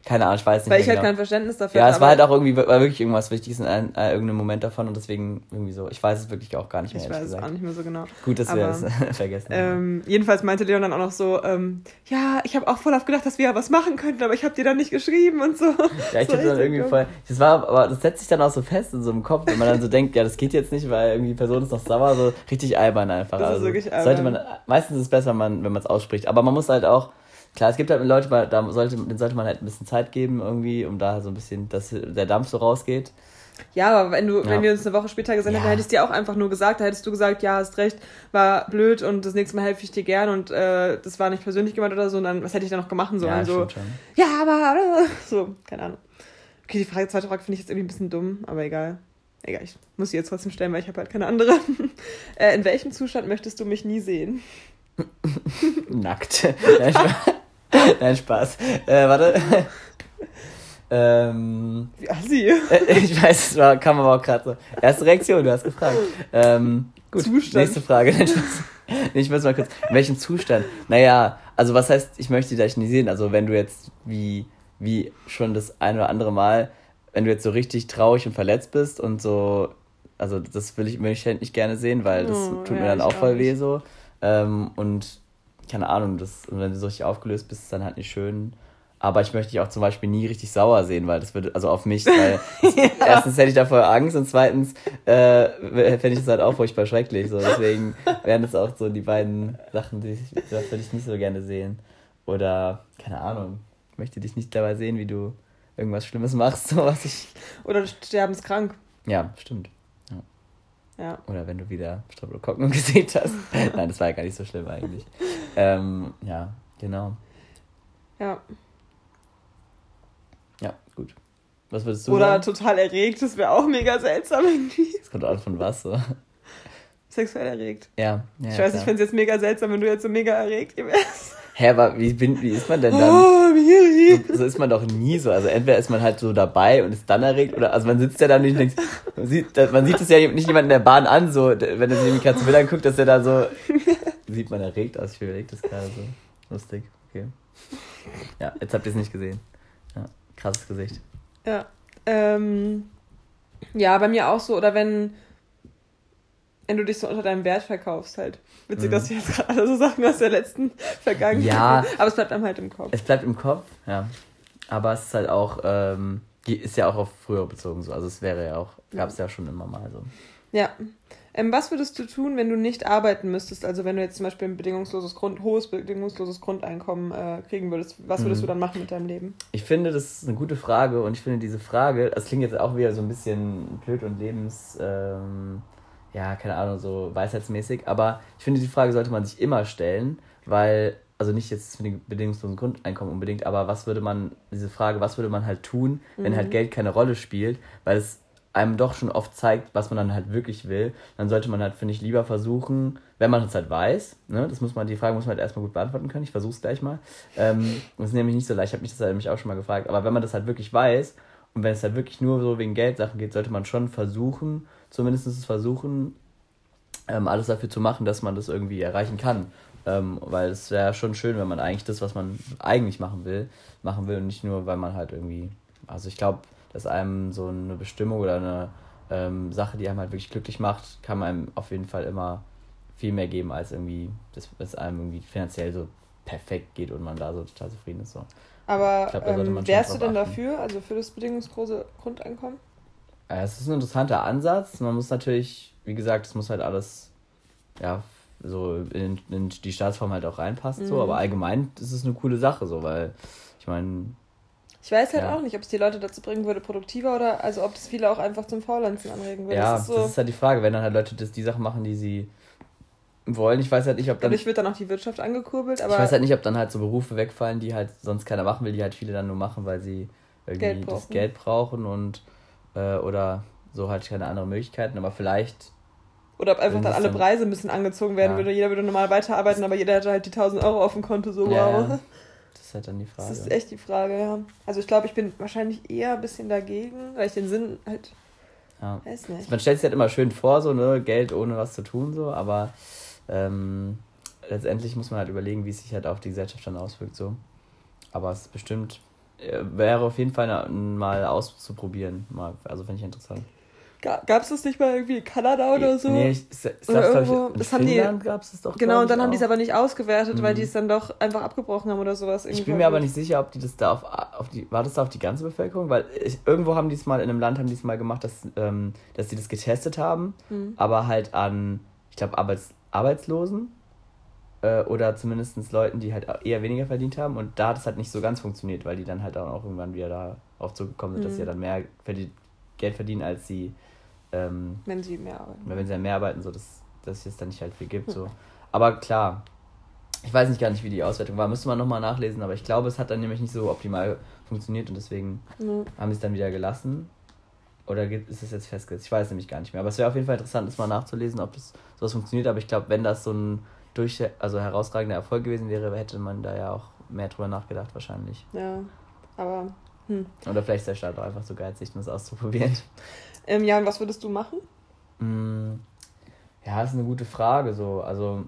Keine Ahnung, ich weiß nicht. Weil ich halt kein Verständnis dafür habe. Ja, es war halt auch irgendwie, war wirklich irgendwas Wichtiges in irgendeinem Moment davon und deswegen irgendwie so. Ich weiß es wirklich auch gar nicht mehr, ehrlich gesagt. Ich weiß es auch nicht mehr so genau. Gut, dass wir das vergessen haben. Jedenfalls meinte Leon dann auch noch so, ja, ich habe auch voll oft gedacht, dass wir ja was machen könnten, aber ich habe dir dann nicht geschrieben und so. Ja, ich hatte dann irgendwie voll, das war, aber das setzt sich dann auch so fest in so einem Kopf, wenn man dann so denkt, ja, das geht jetzt nicht, weil irgendwie die Person ist noch sauer, so richtig albern einfach. Das ist wirklich albern. Sollte man, meistens ist es besser, wenn man es ausspricht, aber man muss halt auch, klar, es gibt halt Leute, denen sollte man halt ein bisschen Zeit geben irgendwie, um da so ein bisschen, dass der Dampf so rausgeht. Ja, aber wenn wir uns eine Woche später gesendet hätten, hätte ich es dir auch einfach nur gesagt, da hättest du gesagt, ja, hast recht, war blöd und das nächste Mal helfe ich dir gern und das war nicht persönlich gemeint oder so und dann, was hätte ich da noch gemacht? So, ja, und so, schon. Ja, aber, so, keine Ahnung. Okay, die zweite Frage finde ich jetzt irgendwie ein bisschen dumm, aber egal. Egal, ich muss sie jetzt trotzdem stellen, weil ich habe halt keine andere. In welchem Zustand möchtest du mich nie sehen? Nackt. Nein, Spaß. Warte. Wie assi. Ich weiß, es kam aber auch gerade so. Erste Reaktion, du hast gefragt. Gut, Zustand. Nächste Frage. Ich muss mal kurz. In welchem Zustand? Naja, also was heißt, ich möchte dich nie sehen? Also wenn du jetzt, wie schon das ein oder andere Mal, wenn du jetzt so richtig traurig und verletzt bist und so, also das will ich halt nicht gerne sehen, weil das tut mir dann auch voll weh so. Und keine Ahnung, und wenn du so richtig aufgelöst bist, ist dann halt nicht schön. Aber ich möchte dich auch zum Beispiel nie richtig sauer sehen, weil das würde, also auf mich, weil erstens hätte ich da voll Angst und zweitens fände ich das halt auch furchtbar schrecklich. So. Deswegen wären das auch so die beiden Sachen, das würde ich nicht so gerne sehen. Oder, keine Ahnung, ich möchte dich nicht dabei sehen, wie du irgendwas Schlimmes machst. So was ich... Oder du sterbenskrank. Ja, stimmt. Ja. Oder wenn du wieder Streptokokken gesehen hast. Nein, das war ja gar nicht so schlimm eigentlich. Ja, genau. Ja. Ja, gut. Was würdest du sagen? Oder total erregt, das wäre auch mega seltsam irgendwie. Das kommt auch von was, so. Sexuell erregt. Ja ich weiß nicht, ich fände es jetzt mega seltsam, wenn du jetzt so mega erregt wärst. Hä, aber wie ist man denn dann? Oh, Miri! So ist man doch nie so. Also entweder ist man halt so dabei und ist dann erregt, oder also man sitzt ja da nicht links. Man sieht es ja nicht jemand in der Bahn an, so wenn er sich irgendwie gerade zu Bildern guckt, dass der da so... Sieht man erregt aus, ich überlege das gerade so. Lustig, okay. Ja, jetzt habt ihr es nicht gesehen. Ja, krasses Gesicht. Ja, ja, bei mir auch so, oder wenn du dich so unter deinem Wert verkaufst halt. Witzig, dass du jetzt gerade so Sachen aus der letzten Vergangenheit... Ja. Aber es bleibt einem halt im Kopf. Es bleibt im Kopf, ja. Aber es ist halt auch, ist ja auch auf früher bezogen so. Also es wäre ja auch, gab es ja schon immer mal so. Ja. Was würdest du tun, wenn du nicht arbeiten müsstest? Also wenn du jetzt zum Beispiel ein hohes bedingungsloses Grundeinkommen kriegen würdest, was würdest du dann machen mit deinem Leben? Ich finde, das ist eine gute Frage und ich finde diese Frage, das klingt jetzt auch wieder so ein bisschen blöd und keine Ahnung, so weisheitsmäßig, aber ich finde, die Frage sollte man sich immer stellen, weil, also nicht jetzt für den bedingungslosen Grundeinkommen unbedingt, aber was würde man halt tun, wenn halt Geld keine Rolle spielt, weil es einem doch schon oft zeigt, was man dann halt wirklich will, dann sollte man halt, finde ich, lieber versuchen, wenn man es halt weiß, ne, die Frage muss man halt erstmal gut beantworten können, ich versuche es gleich mal, das ist nämlich nicht so leicht, ich habe mich das halt nämlich auch schon mal gefragt, aber wenn man das halt wirklich weiß und wenn es halt wirklich nur so wegen Geldsachen geht, sollte man schon versuchen, alles dafür zu machen, dass man das irgendwie erreichen kann, weil es wäre schon schön, wenn man eigentlich das, was man eigentlich machen will und nicht nur, weil man halt irgendwie, also ich glaube, dass einem so eine Bestimmung oder eine Sache, die einem halt wirklich glücklich macht, kann einem auf jeden Fall immer viel mehr geben, als irgendwie, dass es einem irgendwie finanziell so perfekt geht und man da so total zufrieden ist. So. Aber wärst du denn dafür, also für das bedingungslose Grundeinkommen? Ja, es ist ein interessanter Ansatz. Man muss natürlich, wie gesagt, es muss halt alles so in die Staatsform halt auch reinpassen, so, aber allgemein ist es eine coole Sache, so, weil ich meine, ich weiß halt auch nicht, ob es die Leute dazu bringen würde, produktiver oder, also ob es viele auch einfach zum Faulenzen anregen würde. Ja, das ist halt die Frage, wenn dann halt Leute die Sachen machen, die sie wollen. Ich weiß halt nicht, ob dann... Dadurch wird dann auch die Wirtschaft angekurbelt, aber... Ich weiß halt nicht, ob dann halt so Berufe wegfallen, die halt sonst keiner machen will, die halt viele dann nur machen, weil sie irgendwie das Geld brauchen und oder so halt keine anderen Möglichkeiten, aber vielleicht... Oder ob einfach dann alle Preise ein bisschen angezogen werden würde. Jeder würde normal weiterarbeiten, aber jeder hätte halt die 1.000 Euro auf dem Konto, so wow. Ja. Das ist halt dann die Frage. Das ist echt die Frage, ja. Also ich glaube, ich bin wahrscheinlich eher ein bisschen dagegen, weil ich den Sinn halt... Ja. Weiß nicht. Man stellt sich halt immer schön vor, so, ne, Geld ohne was zu tun, so, aber letztendlich muss man halt überlegen, wie es sich halt auf die Gesellschaft dann auswirkt, so. Aber es ist bestimmt... Wäre auf jeden Fall mal auszuprobieren. Also finde ich interessant. Gab es das nicht mal irgendwie in Kanada oder so? Nee, Finnland gab es das doch. Genau, und dann haben die es aber nicht ausgewertet, weil die es dann doch einfach abgebrochen haben oder sowas. Ich bin mir aber nicht sicher, ob die das da war das da auf die ganze Bevölkerung? Weil irgendwo haben die es mal, in einem Land haben die es mal gemacht, dass die das getestet haben, aber halt an, ich glaube, Arbeitslosen oder zumindest Leuten, die halt eher weniger verdient haben. Und da hat es halt nicht so ganz funktioniert, weil die dann halt auch irgendwann wieder da auf zugekommen sind, dass sie ja dann mehr Geld verdienen, als sie wenn sie mehr arbeiten. Wenn sie dann mehr arbeiten, so dass es dann nicht halt viel gibt. So. Aber klar, ich weiß nicht gar nicht, wie die Auswertung war. Müsste man nochmal nachlesen, aber ich glaube, es hat dann nämlich nicht so optimal funktioniert und deswegen haben sie es dann wieder gelassen. Oder ist es jetzt festgesetzt? Ich weiß nämlich gar nicht mehr. Aber es wäre auf jeden Fall interessant, das mal nachzulesen, ob das sowas funktioniert. Aber ich glaube, wenn das so ein herausragender Erfolg gewesen wäre, hätte man da ja auch mehr drüber nachgedacht wahrscheinlich. Ja, aber... Oder vielleicht ist der Staat auch einfach so geizig, um das auszuprobieren. Und was würdest du machen? Ja, das ist eine gute Frage. So. Also,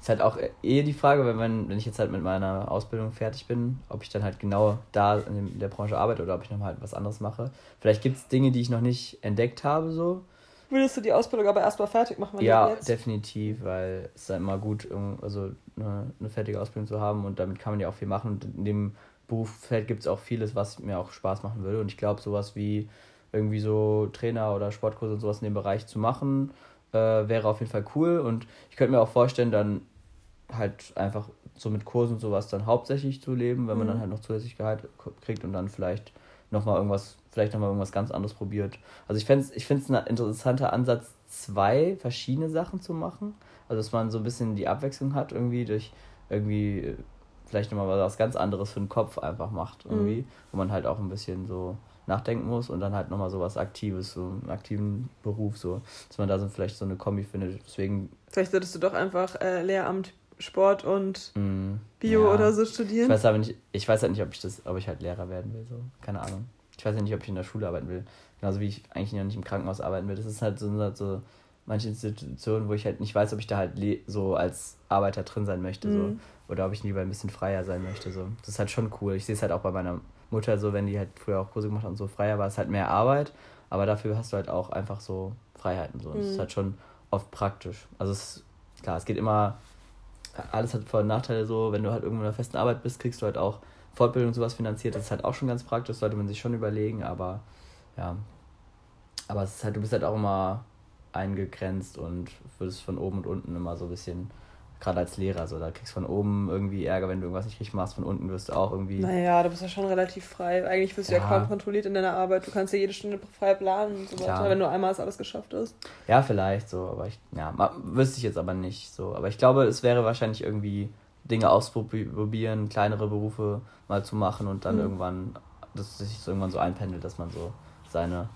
ist halt auch eher die Frage, wenn ich jetzt halt mit meiner Ausbildung fertig bin, ob ich dann halt genau da in der Branche arbeite oder ob ich nochmal halt was anderes mache. Vielleicht gibt es Dinge, die ich noch nicht entdeckt habe. So. Würdest du die Ausbildung aber erstmal fertig machen? Ja, definitiv, weil es ist halt immer gut, also eine fertige Ausbildung zu haben und damit kann man ja auch viel machen. Und in dem Berufsfeld gibt es auch vieles, was mir auch Spaß machen würde. Und ich glaube, sowas wie irgendwie so Trainer oder Sportkurse und sowas in dem Bereich zu machen, wäre auf jeden Fall cool. Und ich könnte mir auch vorstellen, dann halt einfach so mit Kursen und sowas dann hauptsächlich zu leben, wenn man dann halt noch zusätzlich Gehalt kriegt und dann vielleicht nochmal irgendwas ganz anderes probiert. Also ich finde es ein interessanter Ansatz, 2 verschiedene Sachen zu machen. Also dass man so ein bisschen die Abwechslung hat irgendwie, durch irgendwie vielleicht nochmal was ganz anderes für den Kopf einfach macht irgendwie, wo man halt auch ein bisschen so nachdenken muss und dann halt nochmal so was Aktives, so einen aktiven Beruf, so, dass man da so vielleicht so eine Kombi findet. Deswegen... Vielleicht solltest du doch einfach Lehramt, Sport und Bio oder so studieren. Ich weiß halt nicht, ob ich halt Lehrer werden will, so. Keine Ahnung. Ich weiß ja nicht, ob ich in der Schule arbeiten will. Genauso wie ich eigentlich noch nicht im Krankenhaus arbeiten will. Das ist halt so manche Institutionen, wo ich halt nicht weiß, ob ich da halt so als Arbeiter drin sein möchte. So. Oder ob ich lieber ein bisschen freier sein möchte. So. Das ist halt schon cool. Ich sehe es halt auch bei meiner Mutter so, wenn die halt früher auch Kurse gemacht hat und so, freier war es halt mehr Arbeit. Aber dafür hast du halt auch einfach so Freiheiten. So. Das ist halt schon oft praktisch. Also klar, es geht immer... Alles hat Vor- und Nachteile so. Wenn du halt irgendwo in einer festen Arbeit bist, kriegst du halt auch Fortbildung und sowas finanziert, das ist halt auch schon ganz praktisch, sollte man sich schon überlegen, aber ja. Aber es ist halt, du bist halt auch immer eingegrenzt und wirst von oben und unten immer so ein bisschen, gerade als Lehrer, so, da kriegst du von oben irgendwie Ärger, wenn du irgendwas nicht richtig machst, von unten wirst du auch irgendwie... Naja, du bist ja schon relativ frei. Eigentlich wirst du ja kaum kontrolliert in deiner Arbeit. Du kannst ja jede Stunde frei planen und so weiter, wenn du einmal alles geschafft hast. Ja, vielleicht so, aber ich... Ja, wüsste ich jetzt aber nicht so. Aber ich glaube, es wäre wahrscheinlich irgendwie Dinge ausprobieren, kleinere Berufe mal zu machen und dann irgendwann, dass sich das irgendwann so einpendelt, dass man so seine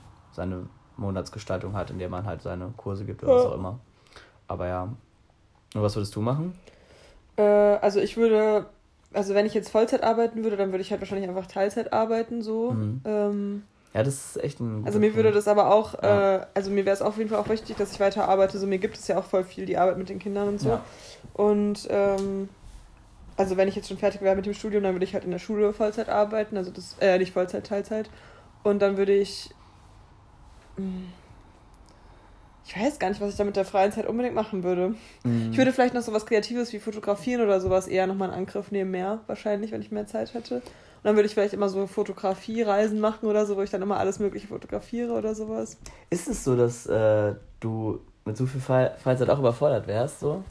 Monatsgestaltung hat, in der man halt seine Kurse gibt oder was auch immer. Aber ja... Und was würdest du machen? Also wenn ich jetzt Vollzeit arbeiten würde, dann würde ich halt wahrscheinlich einfach Teilzeit arbeiten, so. Mhm. Ja, das ist echt ein guter Also mir Punkt. Würde das aber auch, also mir wäre es auf jeden Fall auch wichtig, dass ich weiter arbeite, so mir gibt es ja auch voll viel, die Arbeit mit den Kindern und so. Ja. Und also wenn ich jetzt schon fertig wäre mit dem Studium, dann würde ich halt in der Schule Vollzeit arbeiten, also das, nicht Vollzeit, Teilzeit. Und dann würde ich... Ich weiß gar nicht, was ich da mit der freien Zeit unbedingt machen würde. Mhm. Ich würde vielleicht noch so was Kreatives wie Fotografieren oder sowas eher nochmal in Angriff nehmen, mehr wahrscheinlich, wenn ich mehr Zeit hätte. Und dann würde ich vielleicht immer so Fotografie-Reisen machen oder so, wo ich dann immer alles Mögliche fotografiere oder sowas. Ist es so, dass du mit so viel Freizeit auch überfordert wärst, so?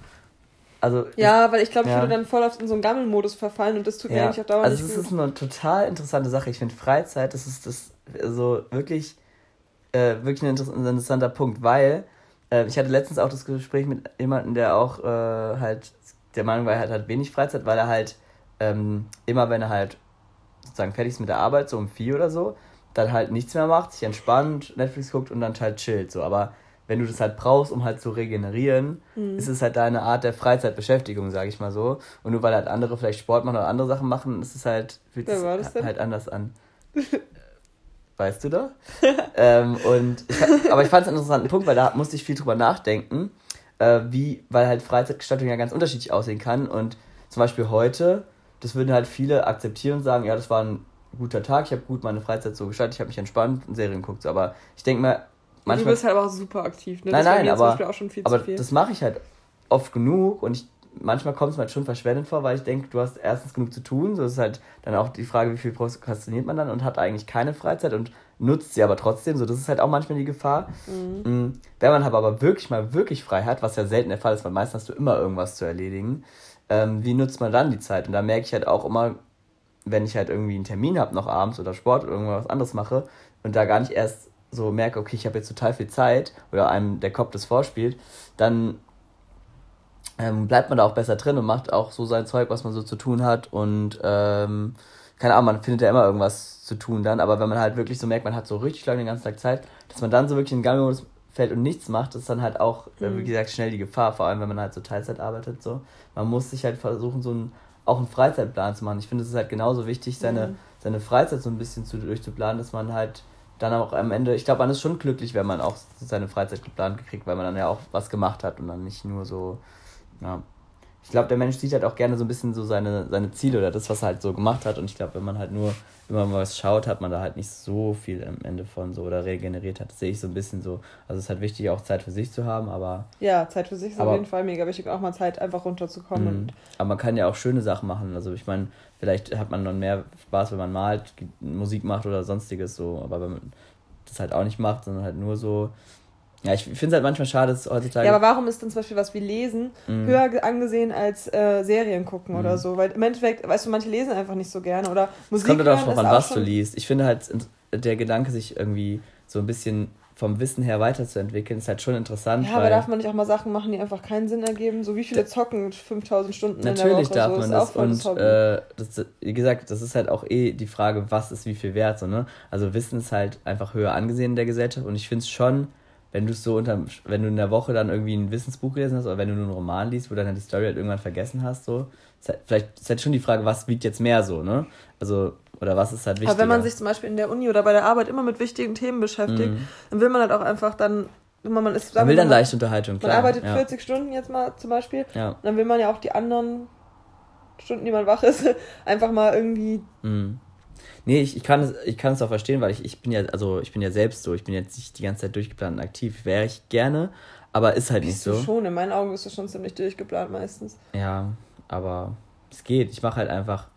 Also, ja, weil ich glaube, ich würde dann voll oft in so einen Gammelmodus verfallen und das tut mir eigentlich auf Dauer nicht gut. Also es ist eine total interessante Sache. Ich finde Freizeit, das ist das also wirklich ein interessanter Punkt, weil ich hatte letztens auch das Gespräch mit jemandem, der auch halt der Meinung war, er hat halt wenig Freizeit, weil er halt immer, wenn er halt sozusagen fertig ist mit der Arbeit, so um 4 oder so, dann halt nichts mehr macht, sich entspannt, Netflix guckt und dann halt chillt, so. Aber wenn du das halt brauchst, um halt zu regenerieren, ist es halt deine Art der Freizeitbeschäftigung, sage ich mal so. Und nur weil halt andere vielleicht Sport machen oder andere Sachen machen, ist es halt, fühlt es halt anders an. Weißt du da? Aber ich fand es einen interessanten Punkt, weil da musste ich viel drüber nachdenken, weil halt Freizeitgestaltung ja ganz unterschiedlich aussehen kann. Und zum Beispiel heute, das würden halt viele akzeptieren und sagen, ja, das war ein guter Tag, ich habe gut meine Freizeit so gestaltet, ich habe mich entspannt und Serien geguckt. So. Aber ich denke mir, manchmal... Du bist halt aber auch super aktiv, ne? Nein, aber das mache ich halt oft genug und manchmal kommt es mir halt schon verschwendend vor, weil ich denke, du hast erstens genug zu tun, so ist halt dann auch die Frage, wie viel prokrastiniert man dann und hat eigentlich keine Freizeit und nutzt sie aber trotzdem, so, das ist halt auch manchmal die Gefahr. Mhm. Wenn man aber wirklich frei hat, was ja selten der Fall ist, weil meistens hast du immer irgendwas zu erledigen, wie nutzt man dann die Zeit? Und da merke ich halt auch immer, wenn ich halt irgendwie einen Termin habe noch abends oder Sport oder irgendwas anderes mache und da gar nicht erst so merke, okay, ich habe jetzt total viel Zeit oder einem der Kopf das vorspielt, dann bleibt man da auch besser drin und macht auch so sein Zeug, was man so zu tun hat und keine Ahnung, man findet ja immer irgendwas zu tun dann, aber wenn man halt wirklich so merkt, man hat so richtig lange den ganzen Tag Zeit, dass man dann so wirklich in den Gammelmodus fällt und nichts macht, ist dann halt auch, wie gesagt, schnell die Gefahr, vor allem wenn man halt so Teilzeit arbeitet, so. Man muss sich halt versuchen, auch einen Freizeitplan zu machen. Ich finde, es ist halt genauso wichtig, seine Freizeit so ein bisschen durchzuplanen, dass man halt dann auch am Ende, ich glaube, man ist schon glücklich, wenn man auch seine Freizeit geplant gekriegt, weil man dann ja auch was gemacht hat und dann nicht nur so. Ja. Ich glaube, der Mensch sieht halt auch gerne so ein bisschen so seine Ziele oder das, was er halt so gemacht hat. Und ich glaube, wenn man halt nur immer mal was schaut, hat man da halt nicht so viel am Ende von so oder regeneriert hat. Das sehe ich so ein bisschen so. Also es ist halt wichtig, auch Zeit für sich zu haben, aber... Ja, Zeit für sich ist auf jeden Fall mega wichtig. Auch mal Zeit, einfach runterzukommen. Aber man kann ja auch schöne Sachen machen. Also ich meine, vielleicht hat man dann mehr Spaß, wenn man malt, Musik macht oder sonstiges so. Aber wenn man das halt auch nicht macht, sondern halt nur so... Ja, ich finde es halt manchmal schade, dass heutzutage... Ja, aber warum ist dann zum Beispiel was wie Lesen höher angesehen als Serien gucken oder so? Weil im Endeffekt, weißt du, manche lesen einfach nicht so gerne oder Musik hören ist auch schon... Es kommt doch an, was du liest. Ich finde halt, der Gedanke, sich irgendwie so ein bisschen vom Wissen her weiterzuentwickeln, ist halt schon interessant. Ja, aber darf man nicht auch mal Sachen machen, die einfach keinen Sinn ergeben? So wie viele zocken 5000 Stunden in der Woche? Natürlich darf man das. Und wie gesagt, das ist halt auch die Frage, was ist wie viel wert, so, ne? Also Wissen ist halt einfach höher angesehen in der Gesellschaft und ich finde es schon... Wenn du in der Woche dann irgendwie ein Wissensbuch gelesen hast oder wenn du nur einen Roman liest, wo du dann die Story halt irgendwann vergessen hast, so, ist halt schon die Frage, was wiegt jetzt mehr so, ne? Also, oder was ist halt wichtiger? Aber wenn man sich zum Beispiel in der Uni oder bei der Arbeit immer mit wichtigen Themen beschäftigt, dann will man halt auch einfach dann, man will dann leichte Unterhaltung, klar. Man arbeitet 40 Stunden jetzt mal zum Beispiel, und dann will man ja auch die anderen Stunden, die man wach ist, einfach mal irgendwie... Nee, ich kann es auch verstehen, weil ich bin ja selbst so, ich bin jetzt nicht die ganze Zeit durchgeplant und aktiv, wäre ich gerne, aber ist halt nicht so. Bist du schon, in meinen Augen bist du schon ziemlich durchgeplant meistens. Ja, aber es geht, ich mache halt einfach,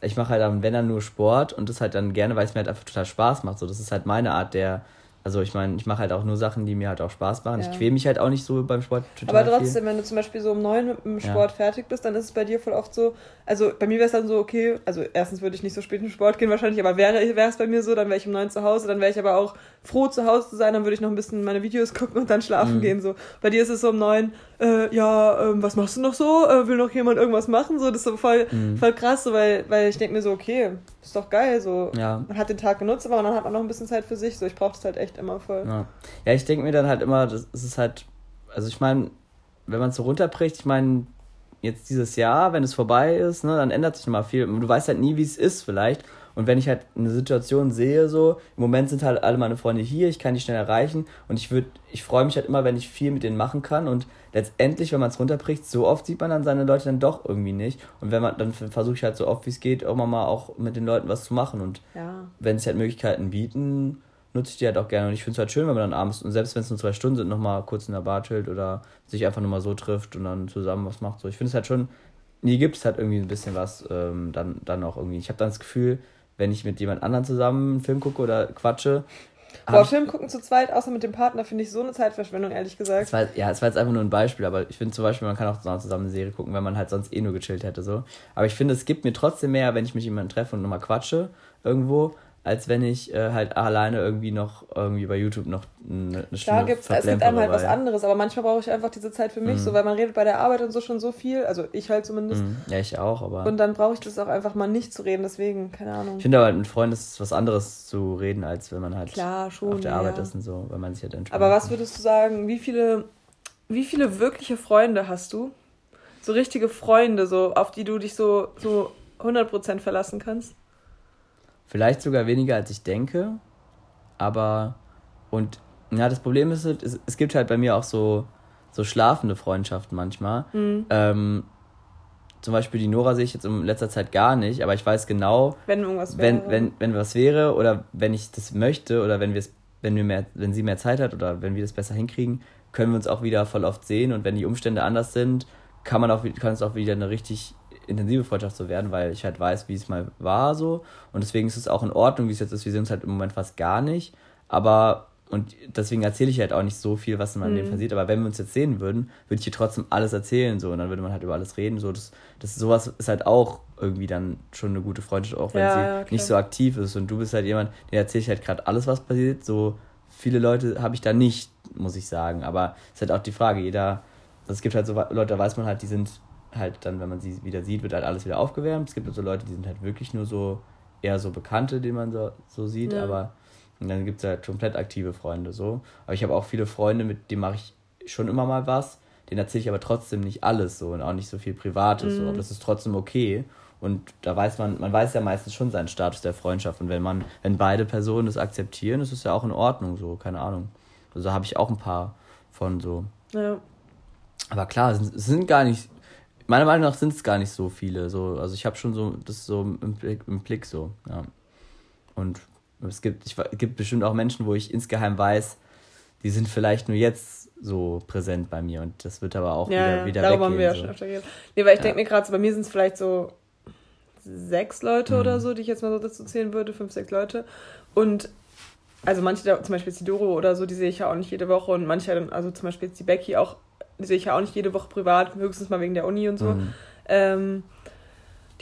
ich mache halt dann, wenn dann nur Sport und das halt dann gerne, weil es mir halt einfach total Spaß macht. So, das ist halt meine Art der, also ich meine, ich mache halt auch nur Sachen, die mir halt auch Spaß machen. Ja. Ich quäle mich halt auch nicht so beim Sport total. Aber trotzdem, viel. Wenn du zum Beispiel so um 9 mit dem Sport fertig bist, dann ist es bei dir voll oft so, also bei mir wäre es dann so, okay, also erstens würde ich nicht so spät in den Sport gehen wahrscheinlich, aber wäre es bei mir so, dann wäre ich um 9 zu Hause, dann wäre ich aber auch froh zu Hause zu sein, dann würde ich noch ein bisschen meine Videos gucken und dann schlafen gehen. So. Bei dir ist es so um 9, was machst du noch so? Will noch jemand irgendwas machen? So, das ist so voll krass, so, weil ich denke mir so, okay, ist doch geil. So. Ja. Man hat den Tag genutzt, aber dann hat man noch ein bisschen Zeit für sich. So, ich brauche das halt echt immer voll. Ja, ich denke mir dann halt immer, das ist halt, also ich meine, wenn man es so runterbricht, ich meine, jetzt dieses Jahr, wenn es vorbei ist, ne, dann ändert sich mal viel. Du weißt halt nie, wie es ist vielleicht. Und wenn ich halt eine Situation sehe, so, im Moment sind halt alle meine Freunde hier, ich kann die schnell erreichen und ich freue mich halt immer, wenn ich viel mit denen machen kann und letztendlich, wenn man es runterbricht, so oft sieht man dann seine Leute dann doch irgendwie nicht und dann versuche ich halt so oft, wie es geht, irgendwann mal auch mit den Leuten was zu machen und wenn es halt Möglichkeiten bieten, nutze ich die halt auch gerne und ich finde es halt schön, wenn man dann abends, und selbst wenn es nur 2 Stunden sind, nochmal kurz in der Bar chillt oder sich einfach nur mal so trifft und dann zusammen was macht, so, ich finde es halt schon, hier gibt es halt irgendwie ein bisschen was, dann auch irgendwie, ich habe dann das Gefühl, wenn ich mit jemand anderem zusammen einen Film gucke oder quatsche. Film gucken zu zweit, außer mit dem Partner, finde ich so eine Zeitverschwendung, ehrlich gesagt. Es war jetzt einfach nur ein Beispiel, aber ich finde zum Beispiel, man kann auch zusammen eine Serie gucken, wenn man halt sonst eh nur gechillt hätte. So. Aber ich finde, es gibt mir trotzdem mehr, wenn ich mit jemandem treffe und nochmal quatsche irgendwo, als wenn ich halt alleine irgendwie bei YouTube noch eine Stunde verplempere. Es gibt einem halt was anderes, aber manchmal brauche ich einfach diese Zeit für mich, so, weil man redet bei der Arbeit und so schon so viel, also ich halt zumindest. Ja, ich auch, aber... Und dann brauche ich das auch einfach mal nicht zu reden, deswegen, keine Ahnung. Ich finde aber, mit Freunden ist es was anderes zu reden, als wenn man halt auf der Arbeit ist und so, weil man sich halt entspannt. Aber was würdest du sagen, wie viele wirkliche Freunde hast du? So richtige Freunde, so auf die du dich so 100% verlassen kannst? Vielleicht sogar weniger, als ich denke, aber, und ja, das Problem ist, es gibt halt bei mir auch so schlafende Freundschaften manchmal. Zum Beispiel die Nora sehe ich jetzt in letzter Zeit gar nicht, aber ich weiß genau, wenn was wäre oder wenn ich das möchte oder wenn sie mehr Zeit hat oder wenn wir das besser hinkriegen, können wir uns auch wieder voll oft sehen und wenn die Umstände anders sind, kann es auch wieder eine richtig intensive Freundschaft zu werden, weil ich halt weiß, wie es mal war so und deswegen ist es auch in Ordnung, wie es jetzt ist. Wir sehen uns halt im Moment fast gar nicht, aber und deswegen erzähle ich halt auch nicht so viel, was man in dem Fall sieht, aber wenn wir uns jetzt sehen würden, würde ich dir trotzdem alles erzählen so und dann würde man halt über alles reden, so das sowas ist halt auch irgendwie dann schon eine gute Freundschaft, auch wenn sie nicht so aktiv ist und du bist halt jemand, der erzähle ich halt gerade alles, was passiert, so viele Leute habe ich da nicht, muss ich sagen, aber es ist halt auch die Frage, es gibt halt so Leute, da weiß man halt, die sind halt dann, wenn man sie wieder sieht, wird halt alles wieder aufgewärmt. Es gibt so also Leute, die sind halt wirklich nur so, eher so Bekannte, die man so sieht, aber und dann gibt es halt komplett aktive Freunde so. Aber ich habe auch viele Freunde, mit denen mache ich schon immer mal was, denen erzähle ich aber trotzdem nicht alles so und auch nicht so viel Privates so, aber das ist trotzdem okay. Und da weiß man weiß ja meistens schon seinen Status der Freundschaft und wenn beide Personen das akzeptieren, ist es ja auch in Ordnung so, keine Ahnung. Also habe ich auch ein paar von so. Ja. Aber klar, es sind gar nicht... Meiner Meinung nach sind es gar nicht so viele. So. Also ich habe schon so das so im Blick so. Ja. Und es gibt bestimmt auch Menschen, wo ich insgeheim weiß, die sind vielleicht nur jetzt so präsent bei mir. Und das wird aber auch wieder weggehen. Darüber haben wir ja schon öfter geredet. Nee, weil ich denke mir gerade so, bei mir sind es vielleicht so 6 Leute oder so, die ich jetzt mal so dazu zählen würde, 5, 6 Leute. Und also manche, zum Beispiel jetzt die Doro oder so, die sehe ich ja auch nicht jede Woche. Und manche, also zum Beispiel jetzt die Becky auch, die sehe ich ja auch nicht jede Woche privat, höchstens mal wegen der Uni und so, die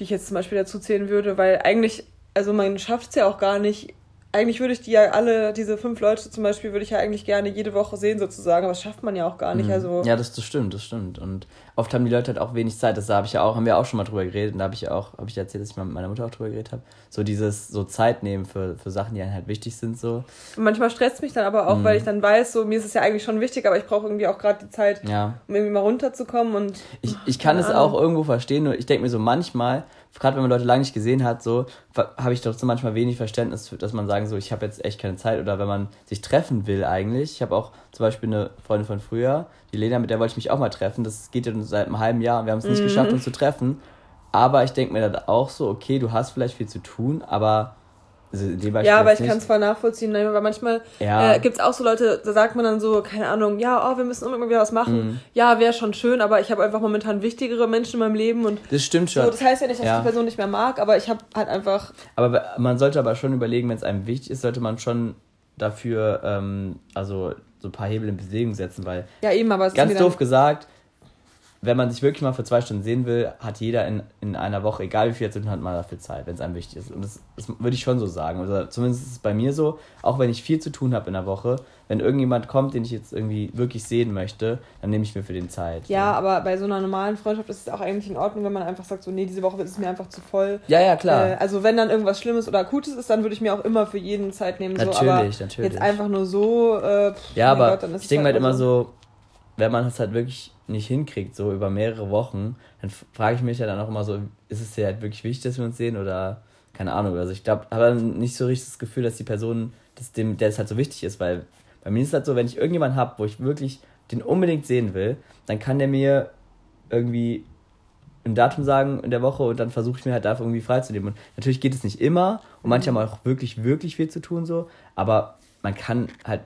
ich jetzt zum Beispiel dazu zählen würde, weil eigentlich, also man schafft es ja auch gar nicht, eigentlich würde ich die ja alle, diese 5 Leute zum Beispiel, würde ich ja eigentlich gerne jede Woche sehen sozusagen, aber das schafft man ja auch gar nicht. Also ja, das stimmt. Und oft haben die Leute halt auch wenig Zeit, das haben wir auch schon mal drüber geredet und da habe ich erzählt, dass ich mal mit meiner Mutter auch drüber geredet habe, so dieses so Zeit nehmen für Sachen, die einem halt wichtig sind so. Und manchmal stresst mich dann aber auch, weil ich dann weiß, so mir ist es ja eigentlich schon wichtig, aber ich brauche irgendwie auch gerade die Zeit, um irgendwie mal runterzukommen und... Ich kann es auch irgendwo verstehen, nur ich denke mir so manchmal... Gerade wenn man Leute lange nicht gesehen hat, so habe ich doch so manchmal wenig Verständnis, dass man sagen so, ich habe jetzt echt keine Zeit. Oder wenn man sich treffen will eigentlich. Ich habe auch zum Beispiel eine Freundin von früher, die Lena, mit der wollte ich mich auch mal treffen. Das geht ja seit einem halben Jahr und wir haben es nicht geschafft, uns zu treffen. Aber ich denke mir dann auch so, okay, du hast vielleicht viel zu tun, aber Ja, aber ich kann es voll nachvollziehen, weil manchmal gibt es auch so Leute, da sagt man dann so, keine Ahnung, wir müssen immer wieder was machen. Mhm. Ja, wäre schon schön, aber ich habe einfach momentan wichtigere Menschen in meinem Leben. Und das stimmt schon. So, das heißt ja nicht, dass ich die Person nicht mehr mag, aber ich habe halt einfach... Aber man sollte aber schon überlegen, wenn es einem wichtig ist, sollte man schon dafür so ein paar Hebel in Bewegung setzen, weil... Ja, eben, aber... Es ganz doof gesagt, wenn man sich wirklich mal für 2 Stunden sehen will, hat jeder in einer Woche, egal wie viel Stunden, hat man dafür Zeit, wenn es einem wichtig ist. Und das würde ich schon so sagen. Also zumindest ist es bei mir so, auch wenn ich viel zu tun habe in der Woche, wenn irgendjemand kommt, den ich jetzt irgendwie wirklich sehen möchte, dann nehme ich mir für den Zeit. Ja, aber bei so einer normalen Freundschaft ist es auch eigentlich in Ordnung, wenn man einfach sagt, so nee, diese Woche ist es mir einfach zu voll. Ja, klar. Also wenn dann irgendwas Schlimmes oder Akutes ist, dann würde ich mir auch immer für jeden Zeit nehmen. Natürlich. Jetzt einfach nur so... aber Gott, dann ist ich denke halt immer so, wenn man es halt wirklich nicht hinkriegt, so über mehrere Wochen, dann frage ich mich ja dann auch immer so, ist es dir halt wirklich wichtig, dass wir uns sehen oder keine Ahnung. Also ich glaube, habe nicht so richtig das Gefühl, dass die Person, der es halt so wichtig ist, weil bei mir ist es halt so, wenn ich irgendjemanden habe, wo ich wirklich den unbedingt sehen will, dann kann der mir irgendwie ein Datum sagen in der Woche und dann versuche ich mir halt dafür irgendwie freizunehmen. Und natürlich geht es nicht immer und manchmal haben wir auch wirklich, wirklich viel zu tun so, aber man kann halt,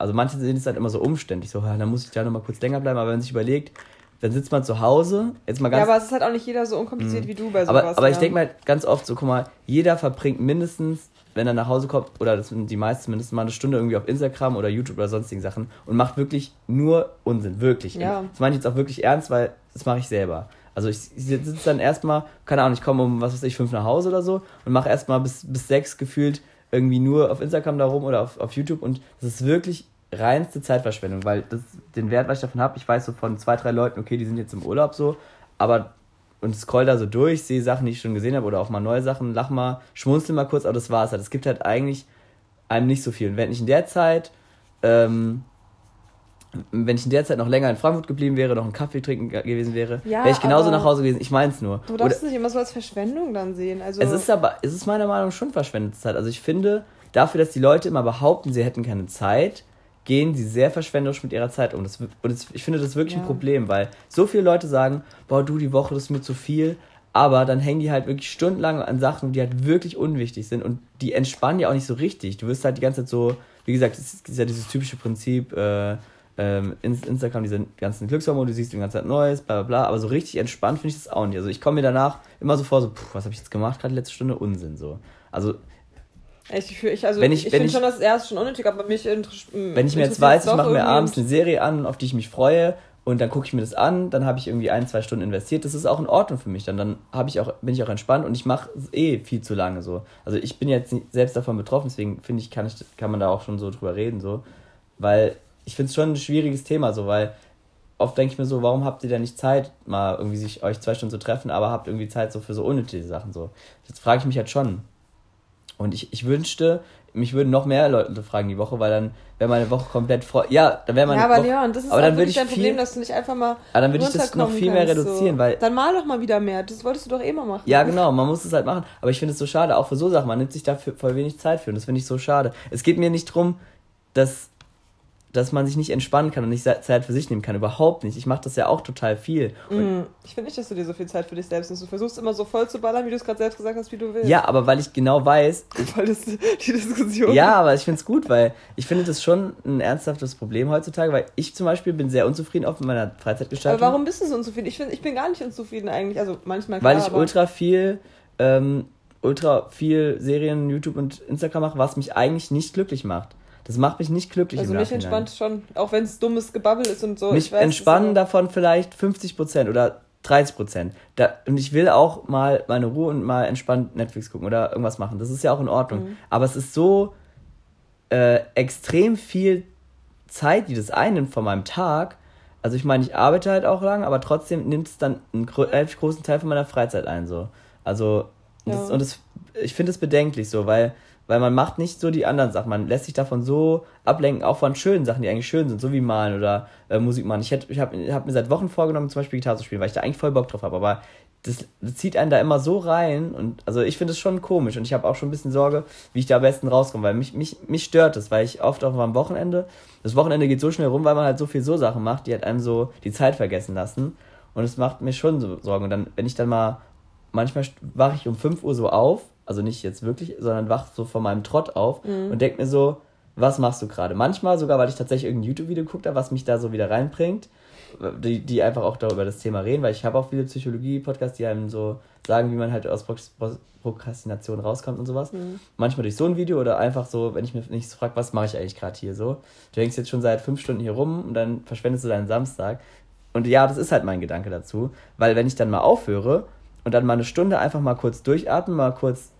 also manche sind es halt immer so umständlich, so, dann muss ich da nochmal kurz länger bleiben, aber wenn man sich überlegt, dann sitzt man zu Hause, jetzt mal ganz... Ja, aber es ist halt auch nicht jeder so unkompliziert wie du bei sowas. Aber ich denke mal halt ganz oft so, guck mal, jeder verbringt mindestens, wenn er nach Hause kommt, oder das sind die meisten mindestens mal eine Stunde irgendwie auf Instagram oder YouTube oder sonstigen Sachen und macht wirklich nur Unsinn, wirklich. Ja. Das meine ich jetzt auch wirklich ernst, weil das mache ich selber. Also ich sitze dann erstmal, keine Ahnung, ich komme um, 5 nach Hause oder so und mache erstmal bis 6 gefühlt irgendwie nur auf Instagram da rum oder auf YouTube und das ist wirklich reinste Zeitverschwendung, weil den Wert, was ich davon habe, ich weiß so von 2, 3 Leuten, okay, die sind jetzt im Urlaub so, aber und scroll da so durch, sehe Sachen, die ich schon gesehen habe oder auch mal neue Sachen, lach mal, schmunzel mal kurz, aber das war's halt. Es gibt halt eigentlich einem nicht so viel und wenn ich in der Zeit noch länger in Frankfurt geblieben wäre, noch einen Kaffee trinken gewesen wäre, wäre ich genauso nach Hause gewesen. Ich meine es nur. Du darfst es nicht immer so als Verschwendung dann sehen. Also es ist meiner Meinung nach schon verschwendete Zeit. Also ich finde, dafür, dass die Leute immer behaupten, sie hätten keine Zeit, gehen sie sehr verschwenderisch mit ihrer Zeit um. Ich finde das wirklich ein Problem, weil so viele Leute sagen, boah, du, die Woche, das ist mir zu viel. Aber dann hängen die halt wirklich stundenlang an Sachen, die halt wirklich unwichtig sind und die entspannen ja auch nicht so richtig. Du wirst halt die ganze Zeit so, wie gesagt, es ist ja dieses typische Prinzip, Instagram, diese ganzen Glückshormone, du siehst die ganze Zeit Neues, bla bla bla, aber so richtig entspannt finde ich das auch nicht. Also ich komme mir danach immer so vor, so, was habe ich jetzt gemacht, gerade letzte Stunde, Unsinn, so. Also, ich finde schon, das erst schon unnötig, aber mich interessiert wenn ich mir jetzt weiß, ich mache mir abends eine Serie an, auf die ich mich freue und dann gucke ich mir das an, dann habe ich irgendwie 1-2 Stunden investiert, das ist auch in Ordnung für mich, dann bin ich auch entspannt und ich mache es viel zu lange, so. Also ich bin jetzt nicht selbst davon betroffen, deswegen finde ich, kann man da auch schon so drüber reden, so, weil ich finde es schon ein schwieriges Thema, so, weil oft denke ich mir so, warum habt ihr denn nicht Zeit, mal irgendwie euch 2 Stunden zu treffen, aber habt irgendwie Zeit so für so unnötige Sachen, so. Jetzt frage ich mich halt schon. Und ich wünschte, mich würden noch mehr Leute fragen die Woche, weil dann wäre meine Woche komplett voll. Ja, dann wäre meine Woche... Ja, aber Leon, das ist aber dann wirklich dein Problem, dass du nicht einfach mal aber dann würde ich das noch viel mehr reduzieren, so. Weil... Dann mal doch mal wieder mehr, das wolltest du doch eh mal machen. Ja, genau, man muss es halt machen. Aber ich finde es so schade, auch für so Sachen, man nimmt sich dafür voll wenig Zeit für und das finde ich so schade. Es geht mir nicht drum, dass man sich nicht entspannen kann und nicht Zeit für sich nehmen kann. Überhaupt nicht. Ich mache das ja auch total viel. Und ich finde nicht, dass du dir so viel Zeit für dich selbst nimmst. Du versuchst immer so voll zu ballern, wie du es gerade selbst gesagt hast, wie du willst. Ja, aber weil ich genau weiß... Voll die Diskussion. Ja, aber ich finde es gut, weil ich finde das schon ein ernsthaftes Problem heutzutage, weil ich zum Beispiel bin sehr unzufrieden oft mit meiner Freizeitgestaltung. Aber warum bist du so unzufrieden? Ich bin gar nicht unzufrieden eigentlich. Also manchmal klar, weil ich ultra viel Serien, YouTube und Instagram mache, was mich eigentlich nicht glücklich macht. Das macht mich nicht glücklich. Also mich entspannt schon, auch wenn es dummes Gebabbel ist und so. Mich entspannen davon vielleicht 50% oder 30%. Und ich will auch mal meine Ruhe und mal entspannt Netflix gucken oder irgendwas machen. Das ist ja auch in Ordnung. Mhm. Aber es ist so extrem viel Zeit, die das einnimmt von meinem Tag. Also ich meine, ich arbeite halt auch lang, aber trotzdem nimmt es dann einen großen Teil von meiner Freizeit ein. So. Also ich finde es bedenklich so, weil man macht nicht so die anderen Sachen. Man lässt sich davon so ablenken, auch von schönen Sachen, die eigentlich schön sind, so wie malen oder Musik machen. Ich hab mir seit Wochen vorgenommen, zum Beispiel Gitarre zu spielen, weil ich da eigentlich voll Bock drauf habe. Aber das zieht einen da immer so rein. Und also ich finde es schon komisch. Und ich habe auch schon ein bisschen Sorge, wie ich da am besten rauskomme. Weil mich stört es, weil ich oft auch am Wochenende... Das Wochenende geht so schnell rum, weil man halt so viel so Sachen macht, die halt einem so die Zeit vergessen lassen. Und es macht mir schon so Sorgen. Und dann, wenn ich dann mal... Manchmal wache ich um 5 Uhr so auf, also nicht jetzt wirklich, sondern wach so von meinem Trott auf und denk mir so, was machst du gerade? Manchmal sogar, weil ich tatsächlich irgendein YouTube-Video geguckt habe, was mich da so wieder reinbringt, die einfach auch darüber das Thema reden, weil ich habe auch viele Psychologie-Podcasts, die einem so sagen, wie man halt aus Prokrastination rauskommt und sowas. Mhm. Manchmal durch so ein Video oder einfach so, wenn ich mir nicht frage, was mache ich eigentlich gerade hier so? Du hängst jetzt schon seit 5 Stunden hier rum und dann verschwendest du deinen Samstag. Und ja, das ist halt mein Gedanke dazu, weil wenn ich dann mal aufhöre und dann mal eine Stunde einfach mal kurz durchatmen, mal kurz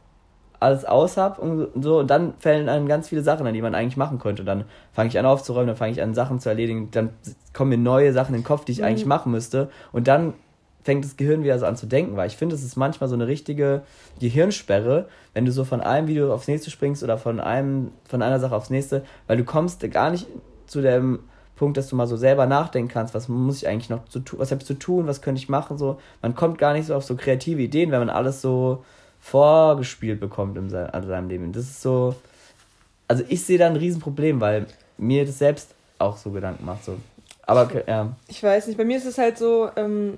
alles aus habe und so, und dann fallen einem ganz viele Sachen an, die man eigentlich machen könnte. Dann fange ich an aufzuräumen, dann fange ich an Sachen zu erledigen, dann kommen mir neue Sachen in den Kopf, die ich eigentlich machen müsste, und dann fängt das Gehirn wieder so an zu denken, weil ich finde, es ist manchmal so eine richtige Gehirnsperre, wenn du so von einem Video aufs nächste springst oder von einer Sache aufs nächste, weil du kommst gar nicht zu dem Punkt, dass du mal so selber nachdenken kannst, was muss ich eigentlich noch zu tun, was habe ich zu tun, was könnte ich machen, so. Man kommt gar nicht so auf so kreative Ideen, wenn man alles so vorgespielt bekommt in seinem Leben. Das ist so, also ich sehe da ein Riesenproblem, weil mir das selbst auch so Gedanken macht, so. Aber, ja. Ich weiß nicht, bei mir ist es halt so, zum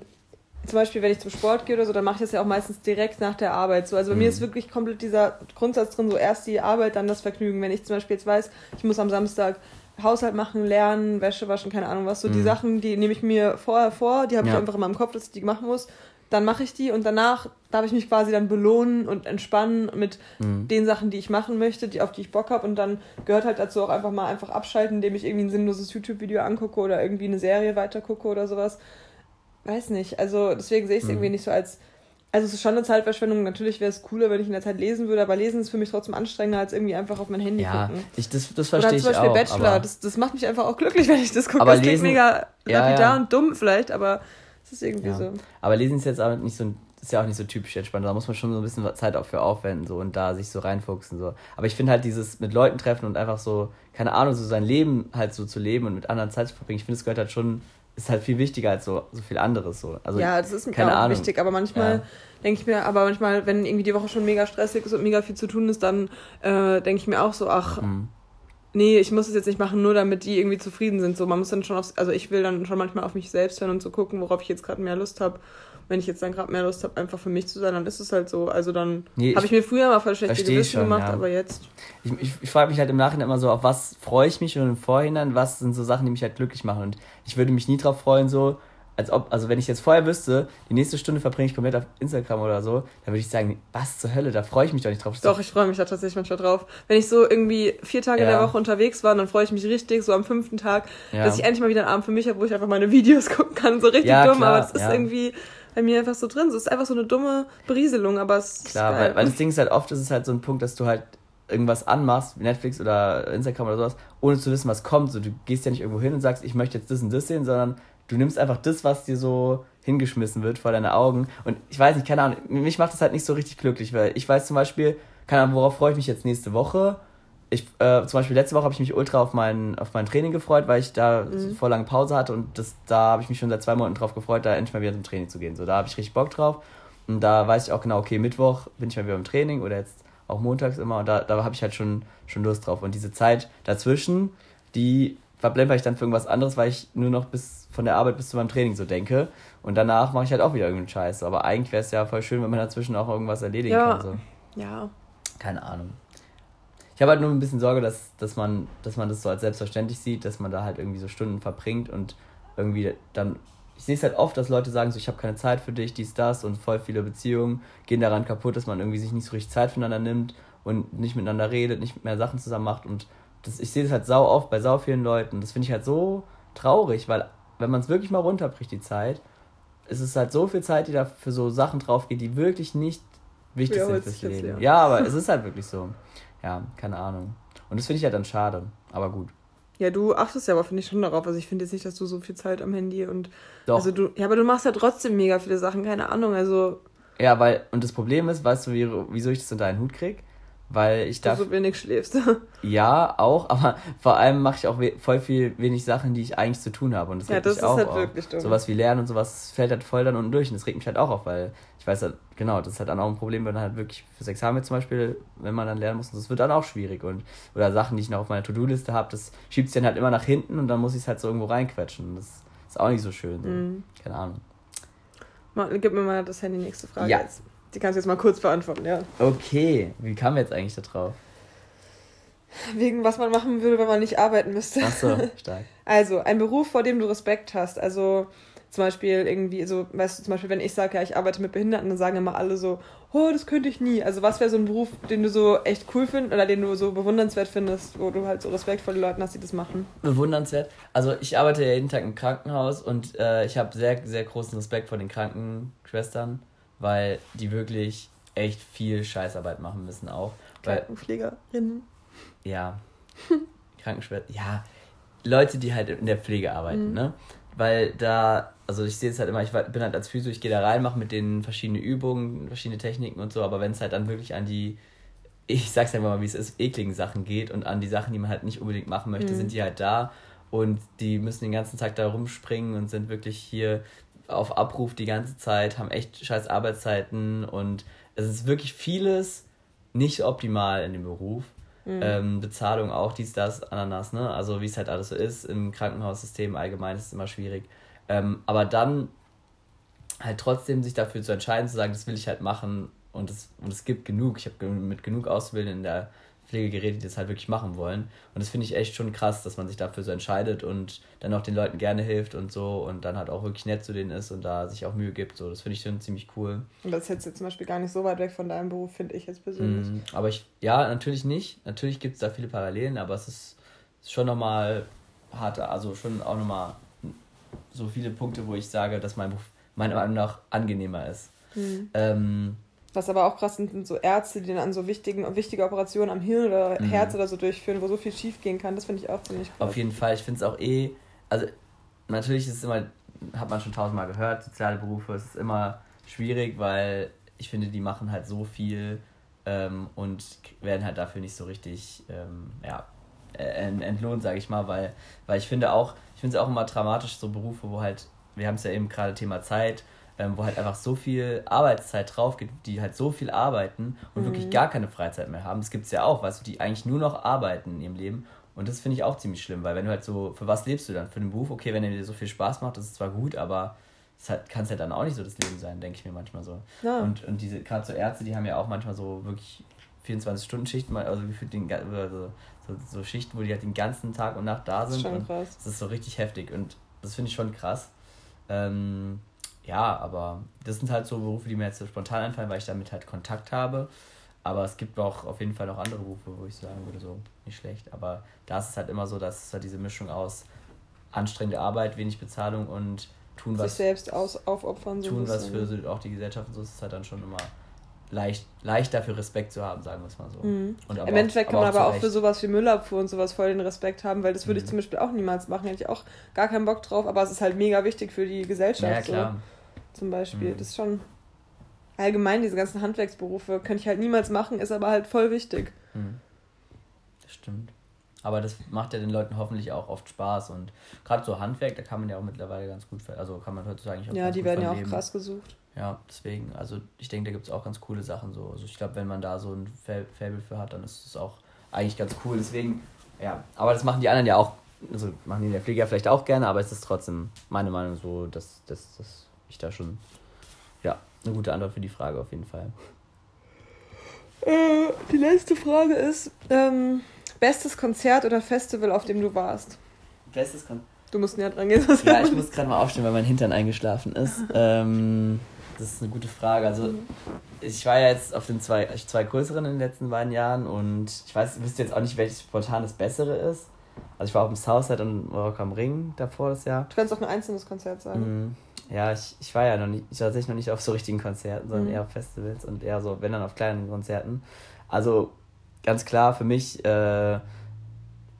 Beispiel, wenn ich zum Sport gehe oder so, dann mache ich das ja auch meistens direkt nach der Arbeit. So. Also bei mir ist wirklich komplett dieser Grundsatz drin, so erst die Arbeit, dann das Vergnügen. Wenn ich zum Beispiel jetzt weiß, ich muss am Samstag Haushalt machen, lernen, Wäsche waschen, keine Ahnung was, so die Sachen, die nehme ich mir vorher vor, die habe ich einfach in meinem Kopf, dass ich die machen muss. Dann mache ich die und danach darf ich mich quasi dann belohnen und entspannen mit den Sachen, die ich machen möchte, auf die ich Bock habe, und dann gehört halt dazu auch einfach mal einfach abschalten, indem ich irgendwie ein sinnloses YouTube-Video angucke oder irgendwie eine Serie weitergucke oder sowas. Weiß nicht, also deswegen sehe ich es irgendwie nicht so als, also es ist schon eine Zeitverschwendung, natürlich wäre es cooler, wenn ich in der Zeit lesen würde, aber lesen ist für mich trotzdem anstrengender, als irgendwie einfach auf mein Handy gucken. Das verstehe ich auch. Oder zum Beispiel Bachelor, das macht mich einfach auch glücklich, wenn ich das gucke. Das klingt mega lapidar und dumm vielleicht, aber ist irgendwie so. Aber lesen ist jetzt auch nicht so, ist ja auch nicht so typisch entspannt. Da muss man schon so ein bisschen Zeit auch für aufwenden, so, und da sich so reinfuchsen, so. Aber ich finde halt dieses mit Leuten treffen und einfach so, keine Ahnung, so sein Leben halt so zu leben und mit anderen Zeit zu verbringen, ich finde, es gehört halt schon, ist halt viel wichtiger als so viel anderes, so. Also, ja, das ist mir auch wichtig, aber manchmal denke ich mir, wenn irgendwie die Woche schon mega stressig ist und mega viel zu tun ist, dann denke ich mir auch so, nee, ich muss es jetzt nicht machen, nur damit die irgendwie zufrieden sind. So, man muss dann schon also ich will dann schon manchmal auf mich selbst hören und so gucken, worauf ich jetzt gerade mehr Lust habe. Wenn ich jetzt dann gerade mehr Lust habe, einfach für mich zu sein, dann ist es halt so. Also dann habe ich mir früher mal voll schlechte Gewissen gemacht, aber jetzt. Ich frage mich halt im Nachhinein immer so, auf was freue ich mich, und im Vorhinein, was sind so Sachen, die mich halt glücklich machen. Und ich würde mich nie drauf freuen, so, also wenn ich jetzt vorher wüsste, die nächste Stunde verbringe ich komplett auf Instagram oder so, dann würde ich sagen, was zur Hölle, da freue ich mich doch nicht drauf. Doch, ich freue mich da tatsächlich manchmal drauf. Wenn ich so irgendwie 4 Tage in der Woche unterwegs war, dann freue ich mich richtig, so am 5. Tag, dass ich endlich mal wieder einen Abend für mich habe, wo ich einfach meine Videos gucken kann, so richtig dumm, klar, aber es ist irgendwie bei mir einfach so drin, es ist einfach so eine dumme Berieselung, aber es ist geil. Weil das Ding ist halt, oft ist es halt so ein Punkt, dass du halt irgendwas anmachst, Netflix oder Instagram oder sowas, ohne zu wissen, was kommt. So, du gehst ja nicht irgendwo hin und sagst, ich möchte jetzt das und das sehen, sondern du nimmst einfach das, was dir so hingeschmissen wird vor deine Augen. Und ich weiß nicht, keine Ahnung, mich macht das halt nicht so richtig glücklich, weil ich weiß zum Beispiel, keine Ahnung, worauf freue ich mich jetzt nächste Woche. Zum Beispiel letzte Woche habe ich mich ultra auf mein Training gefreut, weil ich da vor lange Pause hatte, und da habe ich mich schon seit 2 Monaten drauf gefreut, da endlich mal wieder zum Training zu gehen. So, da habe ich richtig Bock drauf, und da weiß ich auch genau, okay, Mittwoch bin ich mal wieder im Training oder jetzt auch montags immer, und da habe ich halt schon Lust drauf. Und diese Zeit dazwischen, die verplemper ich dann für irgendwas anderes, weil ich nur noch von der Arbeit bis zu meinem Training so denke. Und danach mache ich halt auch wieder irgendeinen Scheiß. Aber eigentlich wäre es ja voll schön, wenn man dazwischen auch irgendwas erledigen kann. So. Ja. Keine Ahnung. Ich habe halt nur ein bisschen Sorge, dass man das so als selbstverständlich sieht, dass man da halt irgendwie so Stunden verbringt und irgendwie dann. Ich sehe es halt oft, dass Leute sagen so, ich habe keine Zeit für dich, dies, das, und voll viele Beziehungen gehen daran kaputt, dass man irgendwie sich nicht so richtig Zeit füreinander nimmt und nicht miteinander redet, nicht mehr Sachen zusammen macht, und ich sehe das halt sau oft bei sau vielen Leuten. Das finde ich halt so traurig, weil wenn man es wirklich mal runterbricht, die Zeit, ist es halt so viel Zeit, die da für so Sachen drauf geht, die wirklich nicht wichtig sind fürs Leben. Ja, aber es ist halt wirklich so. Ja, keine Ahnung. Und das finde ich halt dann schade, aber gut. Ja, du achtest ja aber, finde ich, schon darauf. Also ich finde jetzt nicht, dass du so viel Zeit am Handy und... Doch. Also aber du machst ja trotzdem mega viele Sachen, keine Ahnung, also... Ja, weil... Und das Problem ist, weißt du, wieso ich das unter einen Hut kriege? Weil ich da... Du so wenig schläfst. Ja, auch, aber vor allem mache ich auch voll viel wenig Sachen, die ich eigentlich zu tun habe. Und das regt mich auch auf. Ja, das ist halt wirklich dumm. Sowas wie Lernen und sowas fällt halt voll dann unten durch. Und das regt mich halt auch auf, weil ich weiß halt, genau, das ist halt dann auch ein Problem, wenn man halt wirklich fürs Examen zum Beispiel, wenn man dann lernen muss, und das wird dann auch schwierig. Oder Sachen, die ich noch auf meiner To-Do-Liste habe, das schiebt sich dann halt immer nach hinten, und dann muss ich es halt so irgendwo reinquetschen. Und das ist auch nicht so schön. So. Keine Ahnung. Gib mir mal das Handy, nächste Frage jetzt. Die kannst du jetzt mal kurz beantworten, ja. Okay, wie kam jetzt eigentlich da drauf? Wegen was man machen würde, wenn man nicht arbeiten müsste. Ach so, stark. Also, ein Beruf, vor dem du Respekt hast. Also, zum Beispiel irgendwie so, weißt du, zum Beispiel, wenn ich sage, ja, ich arbeite mit Behinderten, dann sagen immer alle so, oh, das könnte ich nie. Also, was wäre so ein Beruf, den du so echt cool findest oder den du so bewundernswert findest, wo du halt so Respekt vor den Leuten hast, die das machen? Bewundernswert? Also, ich arbeite ja jeden Tag im Krankenhaus und ich habe sehr, sehr großen Respekt vor den Krankenschwestern, weil die wirklich echt viel Scheißarbeit machen müssen auch. Krankenpflegerinnen. Ja, Krankenschwester, ja, Leute, die halt in der Pflege arbeiten, ne? Weil da, also ich sehe es halt immer, ich bin halt als Physio, ich gehe da rein, mache mit denen verschiedene Übungen, verschiedene Techniken und so, aber wenn es halt dann wirklich an die, ich sag's einfach mal, wie es ist, ekligen Sachen geht und an die Sachen, die man halt nicht unbedingt machen möchte, sind die halt da und die müssen den ganzen Tag da rumspringen und sind wirklich hier auf Abruf die ganze Zeit, haben echt scheiß Arbeitszeiten und es ist wirklich vieles nicht optimal in dem Beruf. Bezahlung auch, dies, das, Ananas, ne? Also wie es halt alles so ist, im Krankenhaussystem allgemein ist es immer schwierig. Aber dann halt trotzdem sich dafür zu entscheiden, zu sagen, das will ich halt machen und es gibt genug, ich habe mit genug Auszubildenden in der Pflege geredet, die das halt wirklich machen wollen. Und das finde ich echt schon krass, dass man sich dafür so entscheidet und dann auch den Leuten gerne hilft und so und dann halt auch wirklich nett zu denen ist und da sich auch Mühe gibt. So, das finde ich schon ziemlich cool. Und das ist jetzt zum Beispiel gar nicht so weit weg von deinem Beruf, finde ich jetzt persönlich. Aber ich, ja, natürlich nicht. Natürlich gibt es da viele Parallelen, aber es ist schon nochmal harter, also schon auch nochmal so viele Punkte, wo ich sage, dass mein Beruf meiner Meinung nach angenehmer ist. Was aber auch krass sind, sind so Ärzte, die dann an so wichtige Operationen am Hirn oder Herz oder so durchführen, wo so viel schief gehen kann. Das finde ich auch ziemlich krass. Auf jeden Fall. Ich finde es auch also natürlich ist es immer, hat man schon tausendmal gehört, soziale Berufe, es ist immer schwierig, weil ich finde, die machen halt so viel und werden halt dafür nicht so richtig entlohnt, sage ich mal, weil ich finde auch, ich finde es auch immer dramatisch, so Berufe, wo halt, wir haben es ja eben gerade Thema Zeit, wo halt einfach so viel Arbeitszeit drauf geht, die halt so viel arbeiten und wirklich gar keine Freizeit mehr haben. Das gibt es ja auch, weißt du, die eigentlich nur noch arbeiten in ihrem Leben. Und das finde ich auch ziemlich schlimm, weil wenn du halt so, für was lebst du dann? Für den Beruf? Okay, wenn er dir so viel Spaß macht, das ist zwar gut, aber das halt, kann es ja dann auch nicht so das Leben sein, denke ich mir manchmal so. Ja. Und diese, gerade so Ärzte, die haben ja auch manchmal so wirklich 24-Stunden-Schichten, also gefühlt so Schichten, wo die halt den ganzen Tag und Nacht da sind. Das ist schon krass. Das ist so richtig heftig und das finde ich schon krass. Ja, aber das sind halt so Berufe, die mir jetzt so spontan einfallen, weil ich damit halt Kontakt habe. Aber es gibt auch auf jeden Fall noch andere Berufe, wo ich sagen würde, so nicht schlecht. Aber da ist es halt immer so, dass es halt diese Mischung aus anstrengende Arbeit, wenig Bezahlung und tun was... Sich selbst aufopfern. Tun was für so, auch die Gesellschaft und so, ist es halt dann schon immer leicht dafür Respekt zu haben, sagen wir es mal so. Und aber im Endeffekt kann man aber auch für sowas wie Müllabfuhr und sowas voll den Respekt haben, weil das würde ich zum Beispiel auch niemals machen, hätte ich auch gar keinen Bock drauf, aber es ist halt mega wichtig für die Gesellschaft. Ja, klar. So, zum Beispiel. Das ist schon allgemein, diese ganzen Handwerksberufe könnte ich halt niemals machen, ist aber halt voll wichtig. Das stimmt. Aber das macht ja den Leuten hoffentlich auch oft Spaß und gerade so Handwerk, da kann man ja auch mittlerweile ganz gut, also kann man heutzutage auch ja, die werden ja auch krass gesucht. Ja, deswegen, also ich denke, da gibt es auch ganz coole Sachen so. Also ich glaube, wenn man da so ein Faible für hat, dann ist es auch eigentlich ganz cool. Deswegen, ja, aber das machen die anderen ja auch, also machen die in der Pflege ja vielleicht auch gerne, aber es ist trotzdem meine Meinung so, dass ich da schon, ja, eine gute Antwort für die Frage auf jeden Fall. Die letzte Frage ist, bestes Konzert oder Festival, auf dem du warst? Bestes Konzert. Du musst näher dran gehen. Ja, ich muss gerade mal aufstehen, weil mein Hintern eingeschlafen ist. Das ist eine gute Frage. Also, ich war ja jetzt auf den zwei größeren in den letzten beiden Jahren und ich wüsste jetzt auch nicht, welches spontan das bessere ist. Also, ich war auch im Southside und Rock am Ring davor das Jahr. Du kannst auch ein einzelnes Konzert sagen. Ja, ich war ja tatsächlich noch nicht auf so richtigen Konzerten, sondern eher auf Festivals und eher so, wenn dann auf kleinen Konzerten. Also, ganz klar für mich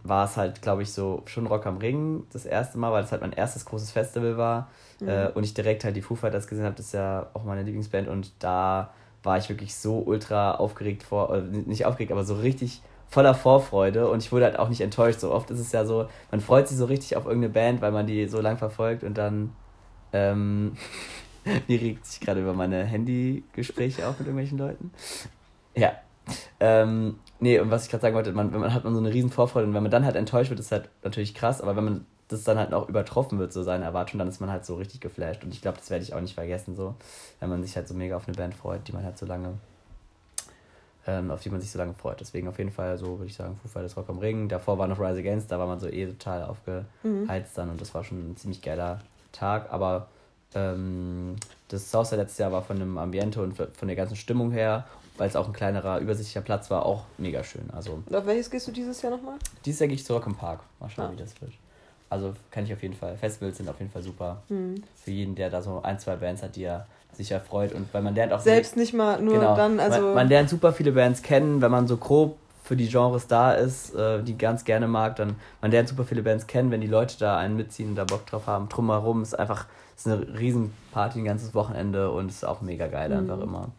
war es halt, glaube ich, so schon Rock am Ring das erste Mal, weil es halt mein erstes großes Festival war und ich direkt halt die Foo Fighters gesehen habe, das ist ja auch meine Lieblingsband und da war ich wirklich so ultra aufgeregt nicht aufgeregt, aber so richtig voller Vorfreude und ich wurde halt auch nicht enttäuscht, so oft ist es ja so, man freut sich so richtig auf irgendeine Band, weil man die so lang verfolgt und dann, die regt sich gerade über meine Handygespräche auf mit irgendwelchen Leuten, ja, und was ich gerade sagen wollte, wenn man hat man so eine riesen Vorfreude und wenn man dann halt enttäuscht wird, ist halt natürlich krass, aber wenn man das dann halt auch übertroffen wird, so seine Erwartungen, dann ist man halt so richtig geflasht. Und ich glaube, das werde ich auch nicht vergessen, so, wenn man sich halt so mega auf eine Band freut, die man halt so lange, auf die man sich so lange freut. Deswegen auf jeden Fall, so würde ich sagen, Foo Fighters, Rock am Ring. Davor war noch Rise Against, da war man so total aufgeheizt dann und das war schon ein ziemlich geiler Tag. Aber das Southside letztes Jahr war von dem Ambiente und von der ganzen Stimmung her, weil es auch ein kleinerer, übersichtlicher Platz war, auch mega schön. Also, und auf welches gehst du dieses Jahr nochmal? Dieses Jahr gehe ich zu Rock am Park. Mal schauen, wie das wird. Also kann ich auf jeden Fall. Festivals sind auf jeden Fall super. Mhm. Für jeden, der da so ein, zwei Bands hat, die er sich erfreut. Und weil man lernt auch... Selbst nicht mal nur dann... Also man lernt super viele Bands kennen, wenn man so grob für die Genres da ist, die ganz gerne mag, dann... Man lernt super viele Bands kennen, wenn die Leute da einen mitziehen und da Bock drauf haben. Drumherum ist einfach... ist eine Riesenparty, ein ganzes Wochenende und ist auch mega geil einfach immer.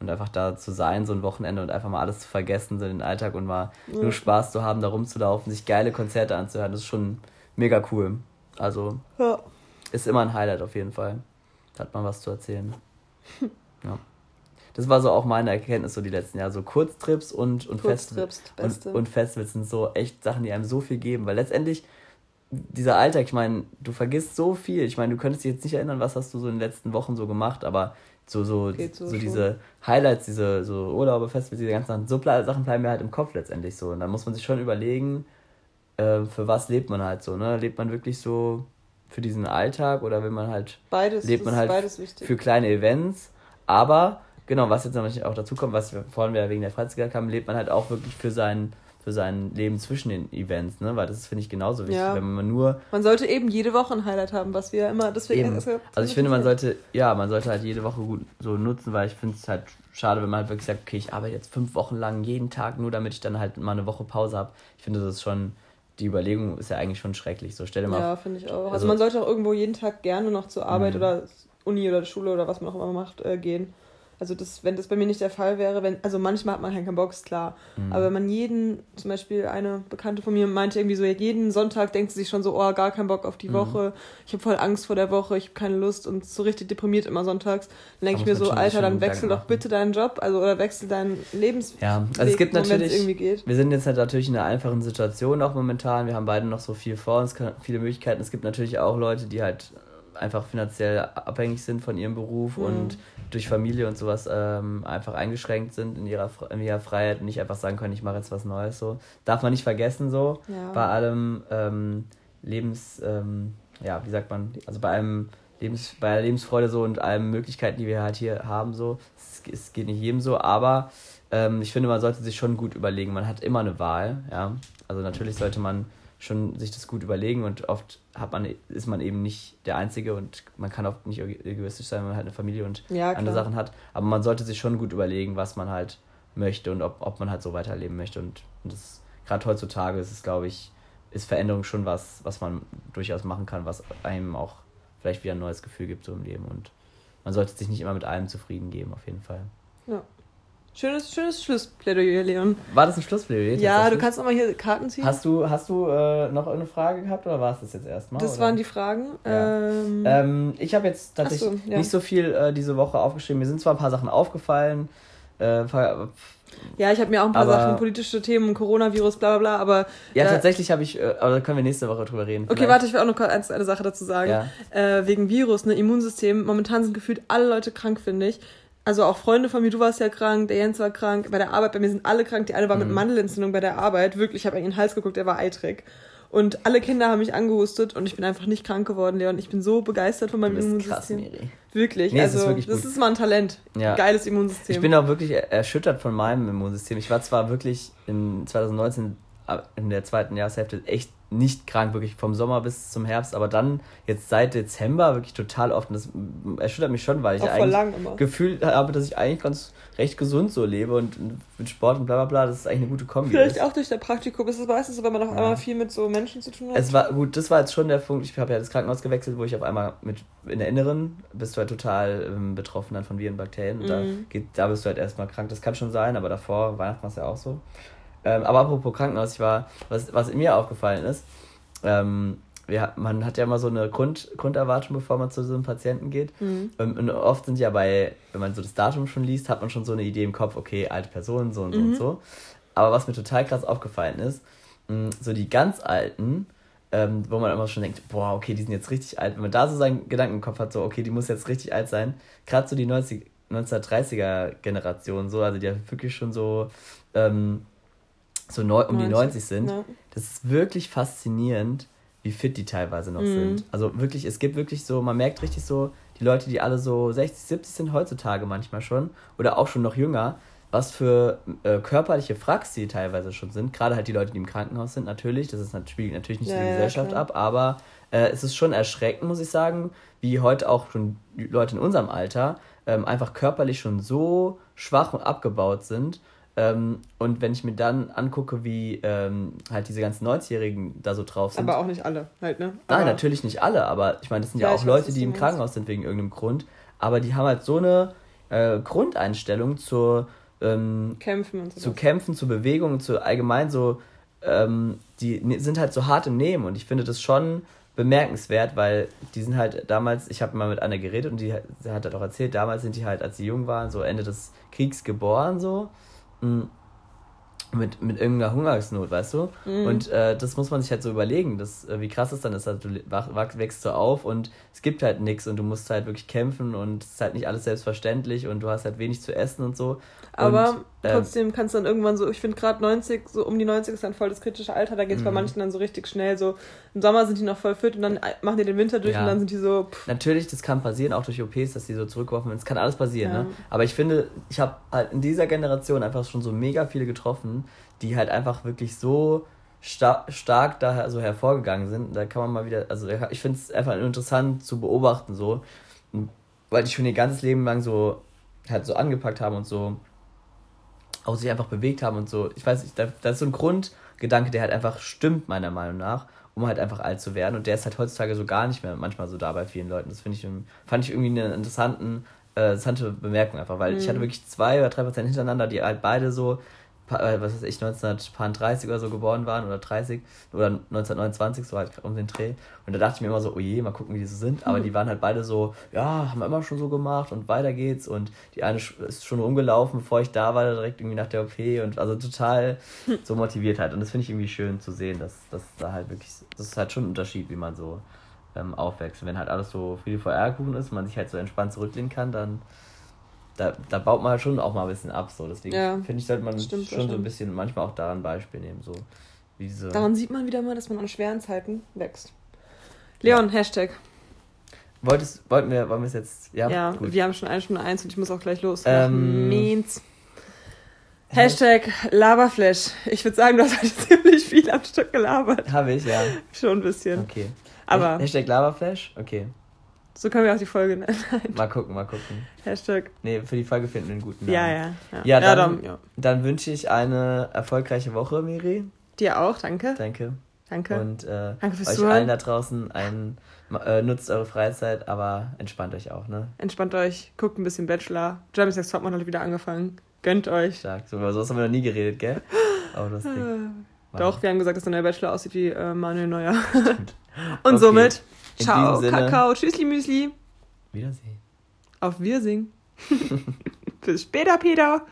Und einfach da zu sein, so ein Wochenende und einfach mal alles zu vergessen, so den Alltag und mal nur Spaß zu haben, da rumzulaufen, sich geile Konzerte anzuhören, das ist schon mega cool. Also ist immer ein Highlight auf jeden Fall. Da hat man was zu erzählen. Ja. Das war so auch meine Erkenntnis so die letzten Jahre. So Kurztrips und Festivals. Und Festivals sind so echt Sachen, die einem so viel geben, weil letztendlich dieser Alltag, ich meine, du vergisst so viel. Ich meine, du könntest dich jetzt nicht erinnern, was hast du so in den letzten Wochen so gemacht, aber so diese Highlights, diese so Urlaube, Festivals, diese ganzen Sachen, so Sachen bleiben mir halt im Kopf letztendlich so. Und dann muss man sich schon überlegen, für was lebt man halt so, ne? Lebt man wirklich so für diesen Alltag oder will man halt... Beides, lebt man halt beides wichtig. Für kleine Events, aber, genau, was jetzt natürlich auch dazu kommt, was wir vorhin wegen der Freizeit gesagt haben, lebt man halt auch wirklich für sein Leben zwischen den Events, ne? Weil das ist, finde ich, genauso wichtig, wenn man nur... Man sollte eben jede Woche ein Highlight haben, was wir immer... Deswegen also ich finde, man sollte halt jede Woche gut so nutzen, weil ich finde es halt schade, wenn man halt wirklich sagt, okay, ich arbeite jetzt 5 Wochen lang jeden Tag, nur damit ich dann halt mal eine Woche Pause habe. Ich finde, das ist schon... Die Überlegung ist ja eigentlich schon schrecklich. So, stell dir mal... Ja, finde ich auch. Also man sollte auch irgendwo jeden Tag gerne noch zur Arbeit oder Uni oder Schule oder was man auch immer macht, gehen. Also das, wenn das bei mir nicht der Fall wäre, also manchmal hat man keinen Bock, ist klar. Mhm. Aber wenn man zum Beispiel eine Bekannte von mir meinte irgendwie so, jeden Sonntag denkt sie sich schon so, oh, gar keinen Bock auf die Woche, ich habe voll Angst vor der Woche, ich habe keine Lust und so richtig deprimiert immer sonntags. Dann denke ich mir so, Alter, dann wechsel doch bitte deinen Job, also oder wechsel deinen Lebensweg, also es gibt natürlich, irgendwie geht. Wir sind jetzt halt natürlich in einer einfachen Situation auch momentan, wir haben beide noch so viel vor uns, viele Möglichkeiten. Es gibt natürlich auch Leute, die halt einfach finanziell abhängig sind von ihrem Beruf und durch Familie und sowas einfach eingeschränkt sind in ihrer Freiheit und nicht einfach sagen können, ich mache jetzt was Neues. So darf man nicht vergessen, so bei allem bei der Lebensfreude so und allen Möglichkeiten, die wir halt hier haben, so es geht nicht jedem so, aber ich finde, man sollte sich schon gut überlegen, man hat immer eine Wahl, ja, also natürlich sollte man schon sich das gut überlegen und oft ist man eben nicht der Einzige und man kann oft nicht egoistisch sein, wenn man halt eine Familie und andere Sachen hat, aber man sollte sich schon gut überlegen, was man halt möchte und ob man halt so weiterleben möchte und das gerade heutzutage ist Veränderung schon was man durchaus machen kann, was einem auch vielleicht wieder ein neues Gefühl gibt so im Leben und man sollte sich nicht immer mit allem zufrieden geben, auf jeden Fall. Ja. Schönes Schlussplädoyer, Leon. War das ein Schlussplädoyer? Ja, du kannst nochmal hier Karten ziehen. Hast du noch eine Frage gehabt oder war es das jetzt erstmal? Das waren die Fragen. Ja. Ich habe jetzt tatsächlich nicht so viel diese Woche aufgeschrieben. Mir sind zwar ein paar Sachen aufgefallen. Ich habe mir auch ein paar Sachen, politische Themen, Coronavirus, bla bla bla, aber... Ja, tatsächlich habe ich, aber da können wir nächste Woche drüber reden. Okay, vielleicht. Warte, ich will auch noch eine Sache dazu sagen. Ja. Wegen Virus, ne, Immunsystem. Momentan sind gefühlt alle Leute krank, finde ich. Also auch Freunde von mir, du warst ja krank, der Jens war krank, bei der Arbeit, bei mir sind alle krank, die eine war mit Mandelentzündung bei der Arbeit, wirklich, ich habe in den Hals geguckt, der war eitrig. Und alle Kinder haben mich angehustet und ich bin einfach nicht krank geworden, Leon. Ich bin so begeistert von meinem Immunsystem. Krass, Miri. Wirklich, das ist mal ein Talent. Ja. Geiles Immunsystem. Ich bin auch wirklich erschüttert von meinem Immunsystem. Ich war zwar wirklich in 2019 in der zweiten Jahreshälfte echt nicht krank, wirklich vom Sommer bis zum Herbst, aber dann jetzt seit Dezember wirklich total oft und das erschüttert mich schon, weil ich eigentlich Gefühl habe, dass ich eigentlich ganz recht gesund so lebe und mit Sport und bla bla bla, das ist eigentlich eine gute Kombi. Vielleicht auch durch das Praktikum, das ist meistens so, weil man auf einmal viel mit so Menschen zu tun hat. Das war jetzt schon der Punkt, ich habe ja das Krankenhaus gewechselt, wo ich auf einmal in der Inneren bist du halt total betroffen dann von Viren, Bakterien und da bist du halt erstmal krank, das kann schon sein, aber davor, Weihnachten war es ja auch so. Aber apropos Krankenhaus, was mir aufgefallen ist, man hat ja immer so eine Grunderwartung, bevor man zu so einem Patienten geht. Mhm. Und oft sind ja wenn man so das Datum schon liest, hat man schon so eine Idee im Kopf, okay, alte Personen, so und so und so. Aber was mir total krass aufgefallen ist, so die ganz Alten, wo man immer schon denkt, boah, okay, die sind jetzt richtig alt. Wenn man da so seinen Gedanken im Kopf hat, so, okay, die muss jetzt richtig alt sein. Gerade so die 1930er-Generation, so, also die haben wirklich schon so, um die 90 sind. Ja. Das ist wirklich faszinierend, wie fit die teilweise noch sind. Also wirklich, es gibt wirklich so, man merkt richtig so, die Leute, die alle so 60, 70 sind, heutzutage manchmal schon, oder auch schon noch jünger, was für körperliche Fracks die teilweise schon sind. Gerade halt die Leute, die im Krankenhaus sind, natürlich. Das spiegelt natürlich nicht die Gesellschaft ab, aber es ist schon erschreckend, muss ich sagen, wie heute auch schon Leute in unserem Alter einfach körperlich schon so schwach und abgebaut sind. Und wenn ich mir dann angucke, wie halt diese ganzen 90-Jährigen da so drauf sind. Aber auch nicht alle halt, ne? Aber nein, natürlich nicht alle, aber ich meine, das sind ja auch Leute, die im Krankenhaus sind wegen irgendeinem Grund, aber die haben halt so eine Grundeinstellung zur Kämpfen und so. Zu Kämpfen, zu Bewegungen, zu allgemein so, die sind halt so hart im Nehmen und ich finde das schon bemerkenswert, weil die sind halt damals, ich habe mal mit einer geredet und die hat halt auch erzählt, damals sind die halt, als sie jung waren, so Ende des Kriegs geboren, so. Mit irgendeiner Hungersnot, weißt du? Und das muss man sich halt so überlegen, wie krass es dann ist, halt, du wächst so auf und es gibt halt nichts und du musst halt wirklich kämpfen und es ist halt nicht alles selbstverständlich und du hast halt wenig zu essen und so. Aber und, trotzdem kannst du dann irgendwann so, ich finde gerade 90, so um die 90 ist dann voll das kritische Alter, da geht es bei manchen dann so richtig schnell so, im Sommer sind die noch voll fit und dann machen die den Winter durch und dann sind die so... Natürlich, das kann passieren, auch durch OPs, dass die so zurückgeworfen werden, es kann alles passieren, ne? Aber ich finde, ich habe halt in dieser Generation einfach schon so mega viele getroffen, die halt einfach wirklich so stark da so hervorgegangen sind. Da kann man mal wieder, also ich finde es einfach interessant zu beobachten, so, weil die schon ihr ganzes Leben lang so halt so angepackt haben und so auch sich einfach bewegt haben und so. Ich weiß nicht, das ist so ein Grundgedanke, der halt einfach stimmt, meiner Meinung nach, um halt einfach alt zu werden. Und der ist halt heutzutage so gar nicht mehr manchmal so da bei vielen Leuten. Das fand ich irgendwie eine interessante Bemerkung einfach, weil ich hatte wirklich 2 oder 3% hintereinander, die halt beide so, was weiß ich, 1930 oder so geboren waren oder 30 oder 1929, so halt um den Dreh. Und da dachte ich mir immer so, oh je, mal gucken, wie die so sind. Aber die waren halt beide so, ja, haben wir immer schon so gemacht und weiter geht's. Und die eine ist schon rumgelaufen, bevor ich da war, direkt irgendwie nach der OP und also total so motiviert halt. Und das finde ich irgendwie schön zu sehen, dass da halt wirklich, das ist halt schon ein Unterschied, wie man so aufwächst. Und wenn halt alles so viel Eierkuchen ist und man sich halt so entspannt zurücklehnen kann, dann da baut man halt schon auch mal ein bisschen ab, so. Deswegen finde ich, sollte man schon so ein bisschen manchmal auch daran Beispiel nehmen. So. Wie so. Daran sieht man wieder mal, dass man an schweren Zeiten wächst. Leon, ja. Hashtag. Wollen wir es jetzt? Ja, gut. Wir haben schon 1:01 und ich muss auch gleich los. Hashtag Laberflash. Ich würde sagen, du hast heute ziemlich viel am Stück gelabert. Habe ich, ja. Schon ein bisschen. Okay. Aber Hashtag Laberflash? Okay. So können wir auch die Folge nennen. Mal gucken. Hashtag. Nee, für die Folge finden wir einen guten Namen. Ja. Dann wünsche ich eine erfolgreiche Woche, Miri. Dir auch, danke. Danke. Und danke fürs euch Zuhören. Allen da draußen nutzt eure Freizeit, aber entspannt euch auch, ne? Entspannt euch, guckt ein bisschen Bachelor. Jeremy's Next Topmodel hat wieder angefangen. Gönnt euch. Stark. So, über sowas haben wir noch nie geredet, gell? Auch lustig. Doch, wir haben gesagt, dass der neue Bachelor aussieht wie Manuel Neuer. Stimmt. Und okay. Somit... Ciao, Kakao, Tschüssli, Müsli. Wiedersehen. Auf Wiedersehen. Bis später, Peter.